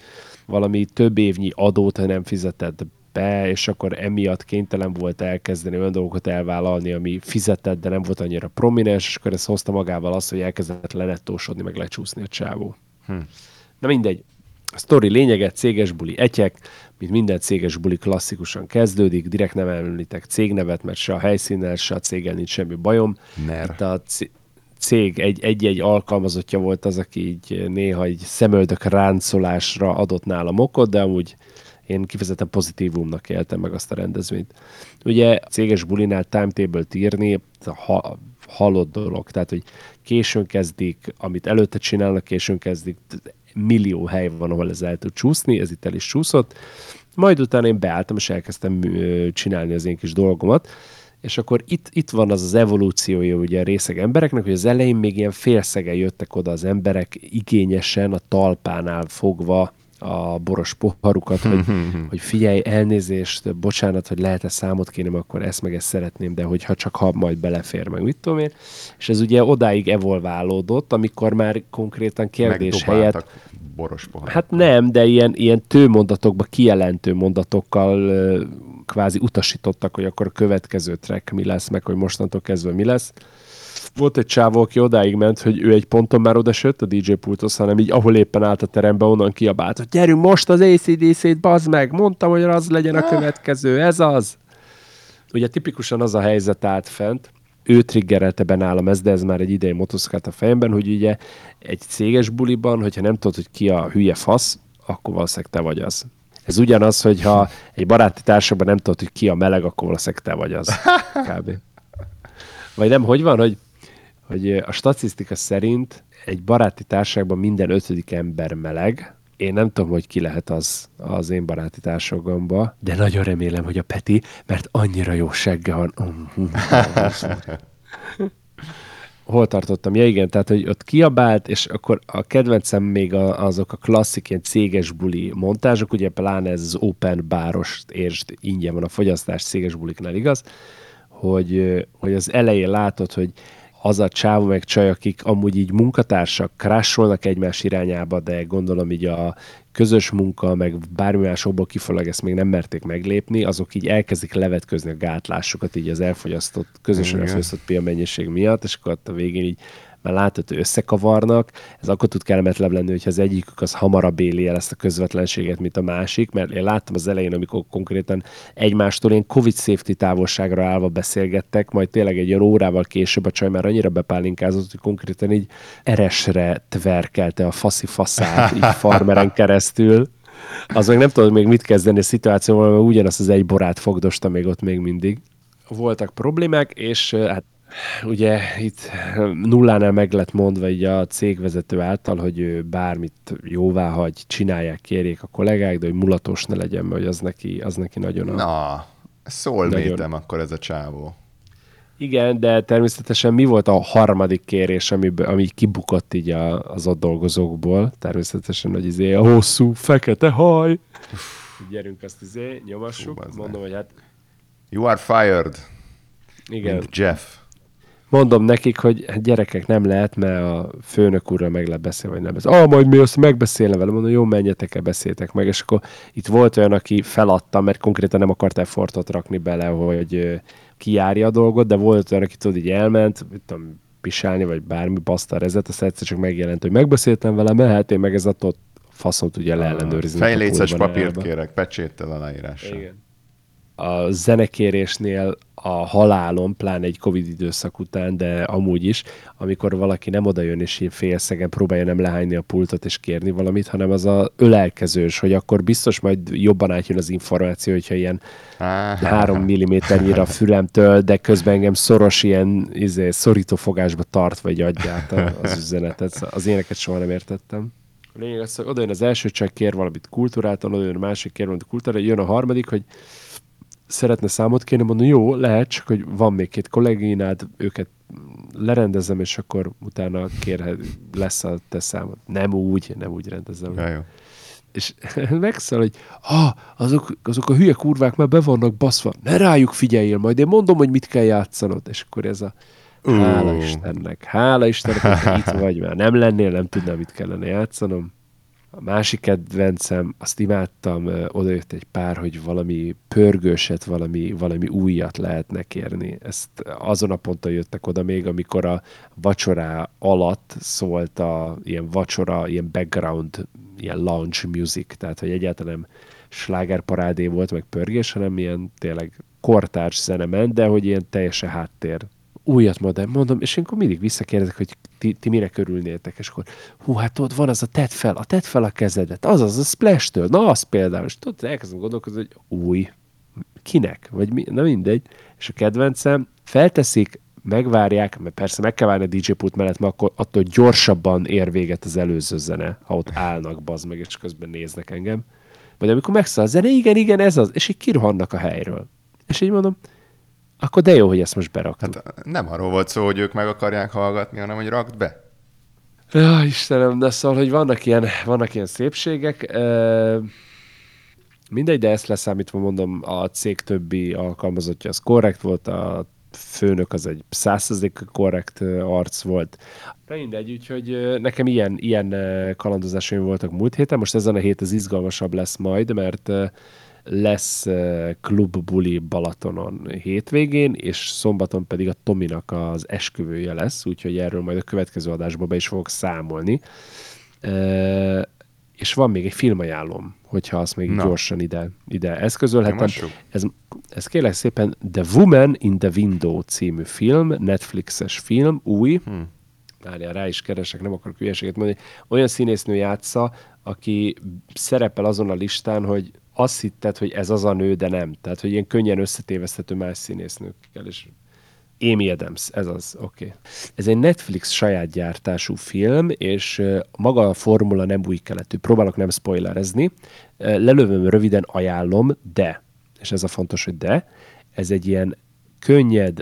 valami több évnyi adót nem fizetett be, és akkor emiatt kénytelen volt elkezdeni olyan dolgokat elvállalni, ami fizetett, de nem volt annyira prominens, és akkor ezt hozta magával azt, hogy elkezdett lenettósodni, meg lecsúszni a csávó. Hm. Na mindegy. Sztori lényege, céges buli etyek, mint minden céges buli klasszikusan kezdődik, direkt nem említek cégnevet, mert se a helyszínnel, se a céggel nincs semmi bajom. Mert a cég egy-egy alkalmazottja volt az, aki így néha egy szemöldök ráncolásra adott nálam okot, de amúgy én kifejezetten pozitívumnak éltem meg azt a rendezvényt. Ugye a céges bulinál timetable-t írni ha, halott dolog, tehát hogy későn kezdik, amit előtte csinálnak, későn kezdik, millió hely van, ahol ez el tud csúszni, ez itt el is csúszott. Majd utána én beálltam, és elkezdtem csinálni az én kis dolgomat, és akkor itt, itt van az az evolúciója ugye a részeg embereknek, hogy az elején még ilyen félszegen jöttek oda az emberek, igényesen a talpánál fogva a boros poharukat, hogy, hogy figyelj, elnézést, bocsánat, hogy lehet-e számot kérnem, akkor ezt meg ezt szeretném, de hogyha csak ha majd belefér, meg mit tudom én. És ez ugye odáig evolválódott, amikor már konkrétan kérdés helyett... boros pohár. Hát nem, de ilyen, ilyen tőmondatokba, kijelentő mondatokkal kvázi utasítottak, hogy akkor a következő track mi lesz, meg hogy mostantól kezdve mi lesz. Volt egy csávó, aki odáig ment, hogy ő egy ponton már oda sőt a dé jé pulthoz, hanem így ahol éppen állt a teremben, onnan kiabált, hogy gyerünk most az á cé dé cét, bazd meg, mondtam, hogy az legyen a következő, ez az. Ugye tipikusan az a helyzet állt fent, ő triggerelte be nálam ez, de ez már egy ideje motoszkált a fejemben, hogy ugye egy céges buliban, hogyha nem tudod, hogy ki a hülye fasz, akkor valószínűleg te vagy az. Ez ugyanaz, hogyha egy baráti társaságban nem tudod, hogy ki a meleg, akkor valószínűleg te vagy az. Kb. Vagy nem, hogy van, hogy hogy a statisztika szerint egy baráti társaságban minden ötödik ember meleg. Én nem tudom, hogy ki lehet az az én baráti társaságomban, de nagyon remélem, hogy a Peti, mert annyira jó segge van. Hol tartottam? Ja igen, tehát, hogy ott kiabált, és akkor a kedvencem még a, azok a klasszik ilyen céges buli montázsok, ugye pláne ez az open báros, és ingyen van a fogyasztás céges buliknál, igaz? Hogy, hogy az elején látod, hogy az a csávó meg csaj, akik amúgy így munkatársak, crasholnak egymás irányába, de gondolom így a közös munka, meg bármi másokból kifolyólag ezt még nem merték meglépni, azok így elkezdik levetközni a gátlásokat így az elfogyasztott, közösen elfogyasztott piamennyiség miatt, és akkor a végén így már látod, hogy összekavarnak. Ez akkor tud kellemetlenebb lenni, hogyha az egyikük az hamarabb éli el ezt a közvetlenséget, mint a másik, mert én láttam az elején, amikor konkrétan egymástól én Covid safety távolságra állva beszélgettek, majd tényleg egy órával később a csaj már annyira bepálinkázott, hogy konkrétan így eresre tverkelte a faszi faszát, így farmeren keresztül. Az meg nem tudod még mit kezdeni a szituációval, mert ugyanazt az egy borát fogdosta még ott még mindig. Voltak problémák, és hát ugye itt nullánál meg lett mondva így a cégvezető által, hogy ő bármit jóváhagy, csinálják, kérjék a kollégák, de hogy mulatos ne legyen, mert az neki, az neki nagyon a... Na, szólvétem akkor ez a csávó. Igen, de természetesen mi volt a harmadik kérés, ami, ami kibukott így a, az ott dolgozókból? Természetesen, hogy izé a hosszú, fekete haj. Gyerünk azt izé, nyomassuk. Fú, mondom, hogy hát... You are fired. Igen. Mint Jeff. Mondom nekik, hogy gyerekek nem lehet, mert a főnök úrral meg lehet beszélni, vagy nem beszélni. Ah, majd mi azt megbeszélne vele, mondom, jó, menjetek el, beszéltek meg. És akkor itt volt olyan, aki feladta, mert konkrétan nem akart effortot rakni bele, hogy kijárja a dolgot, de volt olyan, aki tudod, így elment, mit tudom, pisálni, vagy bármi baszta a rezet, aztán egyszer csak megjelent, hogy megbeszéltem vele, mehet, én meg ez attól faszon tudja leellenőrizni. Fejléces papírt elbe. Kérek, pecséttel aláírással. Igen. A zenekérésnél a halálom, pláne egy Covid időszak után, de amúgy is, amikor valaki nem odajön és így félszegen próbálja nem lehányni a pultot és kérni valamit, hanem az a ölelkezős, hogy akkor biztos majd jobban átjön az információ, hogyha ilyen három milliméternyire a fülemtől, de közben engem szoros ilyen izé, szorítófogásba tart, vagy adja át az üzenetet. Az éneket soha nem értettem. A lényeg az, hogy odajön az első, csak kér valamit kultúráltan, odajön a másik, kér valamit kultúráltan, jön a harmadik, hogy szeretne számot kérni, mondom, jó, lehet, csak hogy van még két kolléginád, őket lerendezem, és akkor utána kérhet, lesz a te számod. Nem úgy, nem úgy rendezem. Ja, jó. És megszáll, hogy ha, azok, azok a hülye kurvák már be vannak baszva, ne rájuk figyeljél, majd én mondom, hogy mit kell játszanod. És akkor ez a hála Istennek, hála Istennek, hogy itt vagy már, nem lennél, nem tudnám, mit kellene játszanom. A másik kedvencem, azt imádtam, odajött egy pár, hogy valami pörgőset, valami, valami újat lehetne kérni. Ezt azon a ponton jöttek oda még, amikor a vacsorá alatt szólt a ilyen vacsora, ilyen background, ilyen lounge music, tehát hogy egyáltalán slágerparádé volt, meg pörgés, hanem ilyen tényleg kortárs zene ment, de hogy ilyen teljesen háttér. Újat modern, mondom, és én akkor mindig visszakérdezek, hogy ti, ti mire körülnétek, és akkor hú, hát ott van az a tedd fel, a tedd fel a kezedet, az az a splash-től, na az például, és tudod, elkezdem gondolkozni, hogy új, kinek, vagy mi, na mindegy, és a kedvencem, felteszik, megvárják, mert persze meg kell várni a dé jé pult mellett, mert akkor attól gyorsabban ér véget az előző zene, ha ott állnak, bazd meg, és közben néznek engem, vagy amikor megszáll a zene, igen, igen, ez az, és így kirohannak a helyről, és így mondom, akkor de jó, hogy ezt most beraktuk. Hát nem arról volt szó, hogy ők meg akarják hallgatni, hanem hogy rakd be. Ja, Istenem, de szóval, hogy vannak ilyen, vannak ilyen szépségek. Mindegy, de ezt leszámítva mondom, a cég többi alkalmazottja az korrekt volt, a főnök az egy száz százalékig korrekt arc volt. De mindegy, úgyhogy nekem ilyen, ilyen kalandozásaim voltak múlt héten, most ezen a hét az izgalmasabb lesz majd, mert lesz klubbuli Balatonon hétvégén, és szombaton pedig a Tominak az esküvője lesz, úgyhogy erről majd a következő adásban be is fogok számolni. E- és van még egy filmajánlom, hogyha azt még Na. gyorsan ide, ide eszközölhetem. Ez, ez kérlek szépen The Woman in the Window című film, Netflixes film, új. Hmm. Várjál, rá is keresek, nem akarok hülyeséget mondani. Olyan színésznő játsza, aki szerepel azon a listán, hogy azt hitted, hogy ez az a nő, de nem. Tehát, hogy ilyen könnyen összetéveszthető más színésznőkkel, és Amy Adams, ez az, oké. Okay. Ez egy Netflix saját gyártású film, és maga a formula nem új keletű. Próbálok nem spoilerezni. Lelövöm, röviden ajánlom, de, és ez a fontos, hogy de, ez egy ilyen könnyed,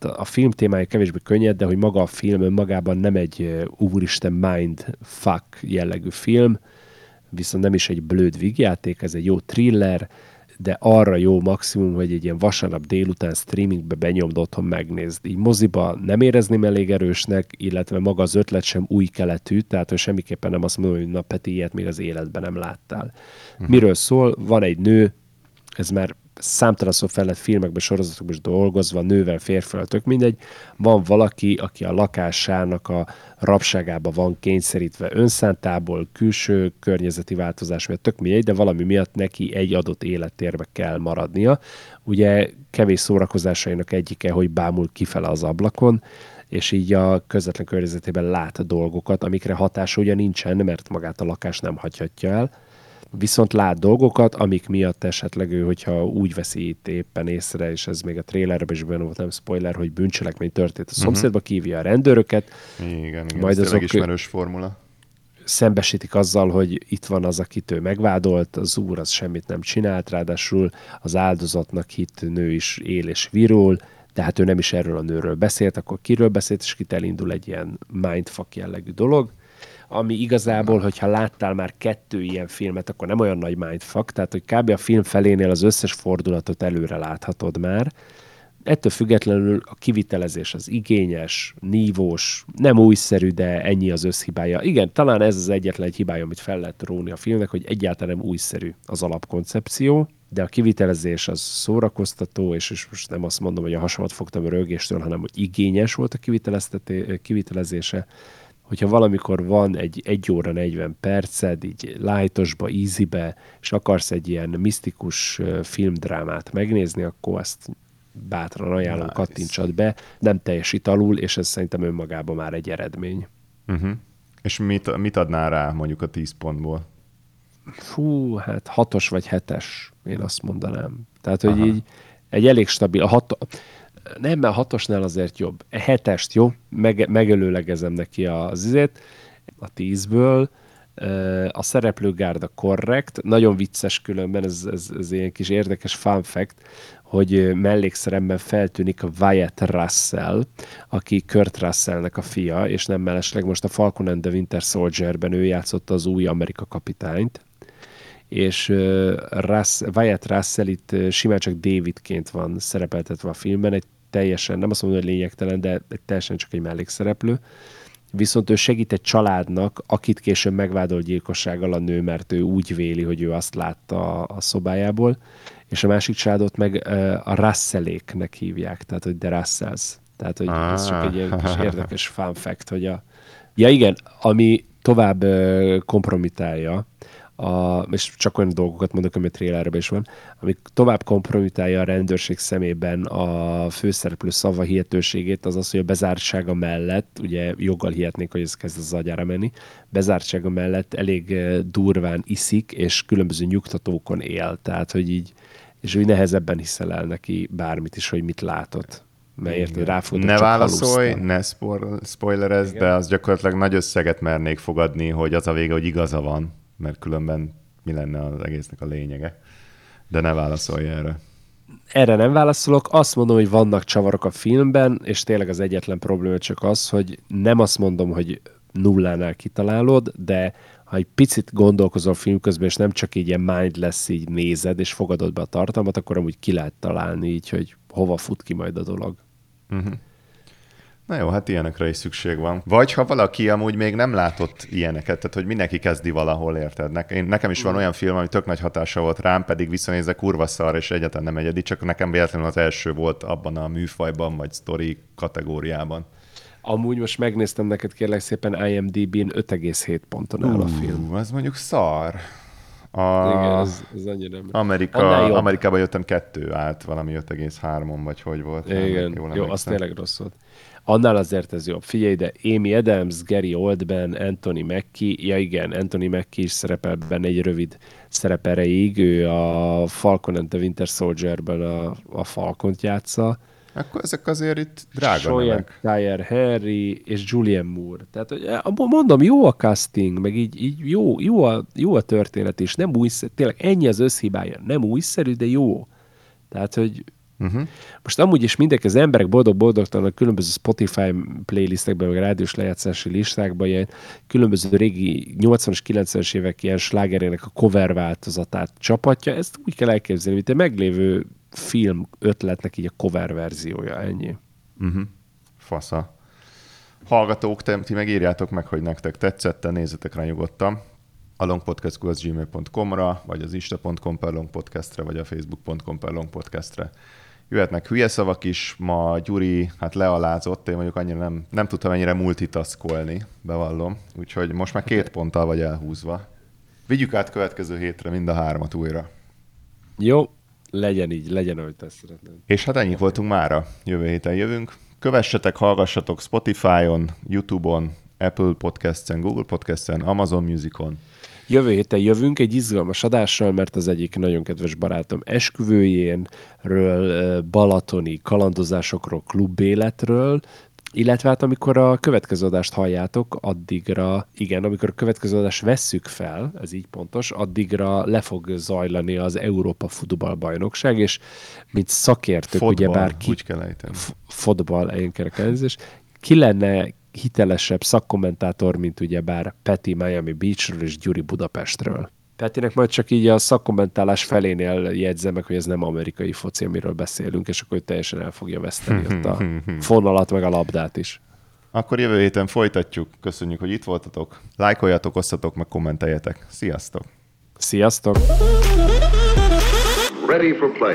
a film témája kevésbé könnyed, de hogy maga a film önmagában nem egy úristen mindfuck jellegű film, viszont nem is egy blőd vígjáték, ez egy jó thriller, de arra jó maximum, hogy egy ilyen vasárnap délután streamingbe benyomd, otthon megnézd. Így moziba nem érezném elég erősnek, illetve maga az ötlet sem új keletű, tehát hogy semmiképpen nem azt mondom, hogy na Peti, ilyet még az életben nem láttál. Uh-huh. Miről szól? Van egy nő, ez már számtalan szó fel lett filmekben, sorozatokban is dolgozva, nővel, férfivel, tök mindegy. Van valaki, aki a lakásának a rabságába van kényszerítve önszántából, külső környezeti változás miatt, tök mindegy, de valami miatt neki egy adott élettérbe kell maradnia. Ugye kevés szórakozásainak egyike, hogy bámul kifele az ablakon, és így a közvetlen környezetében lát dolgokat, amikre hatása ugye nincsen, mert magát a lakás nem hagyhatja el. Viszont lát dolgokat, amik miatt esetleg ő, hogyha úgy veszi itt éppen észre, és ez még a trailerben is benne volt, nem spoiler, hogy bűncselekmény történt a szomszédba, kívja a rendőröket. Igen, igen, majd ez tényleg ismerős formula. Szembesítik azzal, hogy itt van az, akit ő megvádolt, az úr az semmit nem csinált, ráadásul az áldozatnak hitt nő is él és virul, de hát ő nem is erről a nőről beszélt, akkor kiről beszélt, és itt elindul egy ilyen mindfuck jellegű dolog, ami igazából, hogyha láttál már kettő ilyen filmet, akkor nem olyan nagy mindfuck, tehát hogy kb. A film felénél az összes fordulatot előre láthatod már. Ettől függetlenül a kivitelezés az igényes, nívós, nem újszerű, de ennyi az összhibája. Igen, talán ez az egyetlen egy hibája, amit fel lehet róni a filmnek, hogy egyáltalán nem újszerű az alapkoncepció, de a kivitelezés az szórakoztató, és, és most nem azt mondom, hogy a hasamat fogtam a rögéstől, hanem hogy igényes volt a kivitelezése. Hogyha valamikor van egy egy óra negyven perced, így lightosba, easybe, és akarsz egy ilyen misztikus filmdrámát megnézni, akkor azt bátran ajánlom, nice. Kattintsad be, nem teljesít alul, és ez szerintem önmagában már egy eredmény. Uh-huh. És mit, mit adnál rá mondjuk a tíz pontból? Hú, hát hatos vagy hetes, én azt mondanám. Tehát, hogy Aha. így egy elég stabil, a hat... Nem, mert hatosnál azért jobb. Hetest, jó? Meg, megelőlegezem neki az izét, a tízből. A szereplőgárda korrekt. Nagyon vicces különben, ez, ez, ez ilyen kis érdekes fun fact, hogy mellékszeremben feltűnik a Wyatt Russell, aki Kurt Russellnek a fia, és nem mellesleg most a Falcon and the Winter Soldierben ő játszotta az új Amerika kapitányt. És Russ, Wyatt Russell itt simán csak Davidként van szerepeltetve a filmben, egy teljesen, nem azt mondom, hogy lényegtelen, de teljesen csak egy mellékszereplő, viszont ő segít egy családnak, akit később megvádol gyilkossággal a nő, mert ő úgy véli, hogy ő azt látta a szobájából, és a másik családot meg a Russelléknek hívják, tehát hogy The Russells. Tehát, hogy ah. ez csak egy ilyen kis érdekes fun fact, hogy a... Ja igen, ami tovább kompromitálja, a, és csak olyan dolgokat mondok, ami a trailerben is van, ami tovább kompromitálja a rendőrség szemében a főszereplő szava hihetőségét, az az, hogy a bezártsága mellett, ugye joggal hihetnék, hogy ez kezd az agyára menni, bezártsága mellett elég durván iszik, és különböző nyugtatókon él, tehát, hogy így, és úgy nehezebben hiszel el neki bármit is, hogy mit látott. Mert ne válaszolj, ne spoilerezz, de az gyakorlatilag nagy összeget mernék fogadni, hogy az a vége, hogy igaza van, mert különben mi lenne az egésznek a lényege. De ne válaszolj erre. Erre nem válaszolok. Azt mondom, hogy vannak csavarok a filmben, és tényleg az egyetlen probléma csak az, hogy nem azt mondom, hogy nullánál kitalálod, de ha egy picit gondolkozol film közben, és nem csak így ilyen mindless, így nézed, és fogadod be a tartalmat, akkor amúgy ki lehet találni így, hogy hova fut ki majd a dolog. Uh-huh. Na jó, hát ilyenekre is szükség van. Vagy ha valaki amúgy még nem látott ilyeneket, tehát hogy mindenki kezdi valahol, érted? Ne- én, nekem is van olyan film, ami tök nagy hatása volt rám, pedig visszanézek kurva szar, és egyáltalán nem egyedi, csak nekem véletlenül az első volt abban a műfajban, vagy sztori kategóriában. Amúgy most megnéztem neked, kérlek szépen, I M D B-n öt egész hét ponton áll a film. Ez mondjuk szar. A... Igen, az, az annyira... Amerika, Amerikában jöttem kettő át, valami öt egész hármon, vagy hogy volt. Igen, nem, jó, az tényleg rossz volt. Annál azért ez jobb. Figyelj ide, Amy Adams, Gary Oldman, Anthony Mackie, ja igen, Anthony Mackie is szerepel benne egy rövid szerep erejéig, ő a Falcon and the Winter Soldierben a, a Falcont játsza. Akkor ezek azért itt drága nevek. Tyler Henry és Julianne Moore. Tehát, hogy mondom, jó a casting, meg így, így jó, jó, a, jó a történet is. Nem újszerű, tényleg ennyi az összhibája. Nem újszerű, de jó. Tehát, hogy uh-huh. most amúgy is mindenki, az emberek boldog-boldogtalan a különböző Spotify playlistekben, vagy rádiós lejátszási listákban ilyen különböző régi nyolcvanas, kilencvenes évek ilyen slágerének a cover változatát csapatja. Ezt úgy kell elképzelni, mint egy meglévő film ötletnek így a cover verziója, ennyi. Uh-huh. Fasza. Hallgatók, te, ti megírjátok meg, hogy nektek tetszett, nézzetek rá nyugodtan. A longpodcast kukac gmail pont com-ra, vagy az insta pont com per longpodcastre, vagy a facebook pont com per longpodcastre. Jöhetnek hülye szavak is, ma Gyuri hát lealázott, én mondjuk annyira nem, nem tudtam ennyire multitaskolni, bevallom, úgyhogy most már két ponttal vagy elhúzva. Vigyük át következő hétre mind a hármat újra. Jó. Legyen így, legyen, ahogy te szeretnéd. És hát ennyit voltunk mára. Jövő héten jövünk. Kövessetek, hallgassatok Spotify-on, YouTube-on, Apple Podcast-en, Google Podcast-en, Amazon Music-on. Jövő héten jövünk egy izgalmas adással, mert az egyik nagyon kedves barátom esküvőjénről, balatoni kalandozásokról, klubéletről, illetve hát amikor a következő adást halljátok, addigra, igen, amikor a következő adást vesszük fel, ez így pontos, addigra le fog zajlani az Európa futballbajnokság, és mint szakértők, ugye bárki... Úgy kell ejteni. Fotball, én kerekedés. Ki lenne hitelesebb szakkommentátor, mint ugye bár Peti Miami Beachről és Gyuri Budapestről? Petinek majd csak így a szakkommentálás felénél jegyzem meg, hogy ez nem amerikai foci, amiről beszélünk, és akkor teljesen el fogja veszteni ott a fonalat, meg a labdát is. Akkor jövő héten folytatjuk. Köszönjük, hogy itt voltatok. Lájkoljatok, osszatok, meg kommenteljetek. Sziasztok! Sziasztok! Ready for play.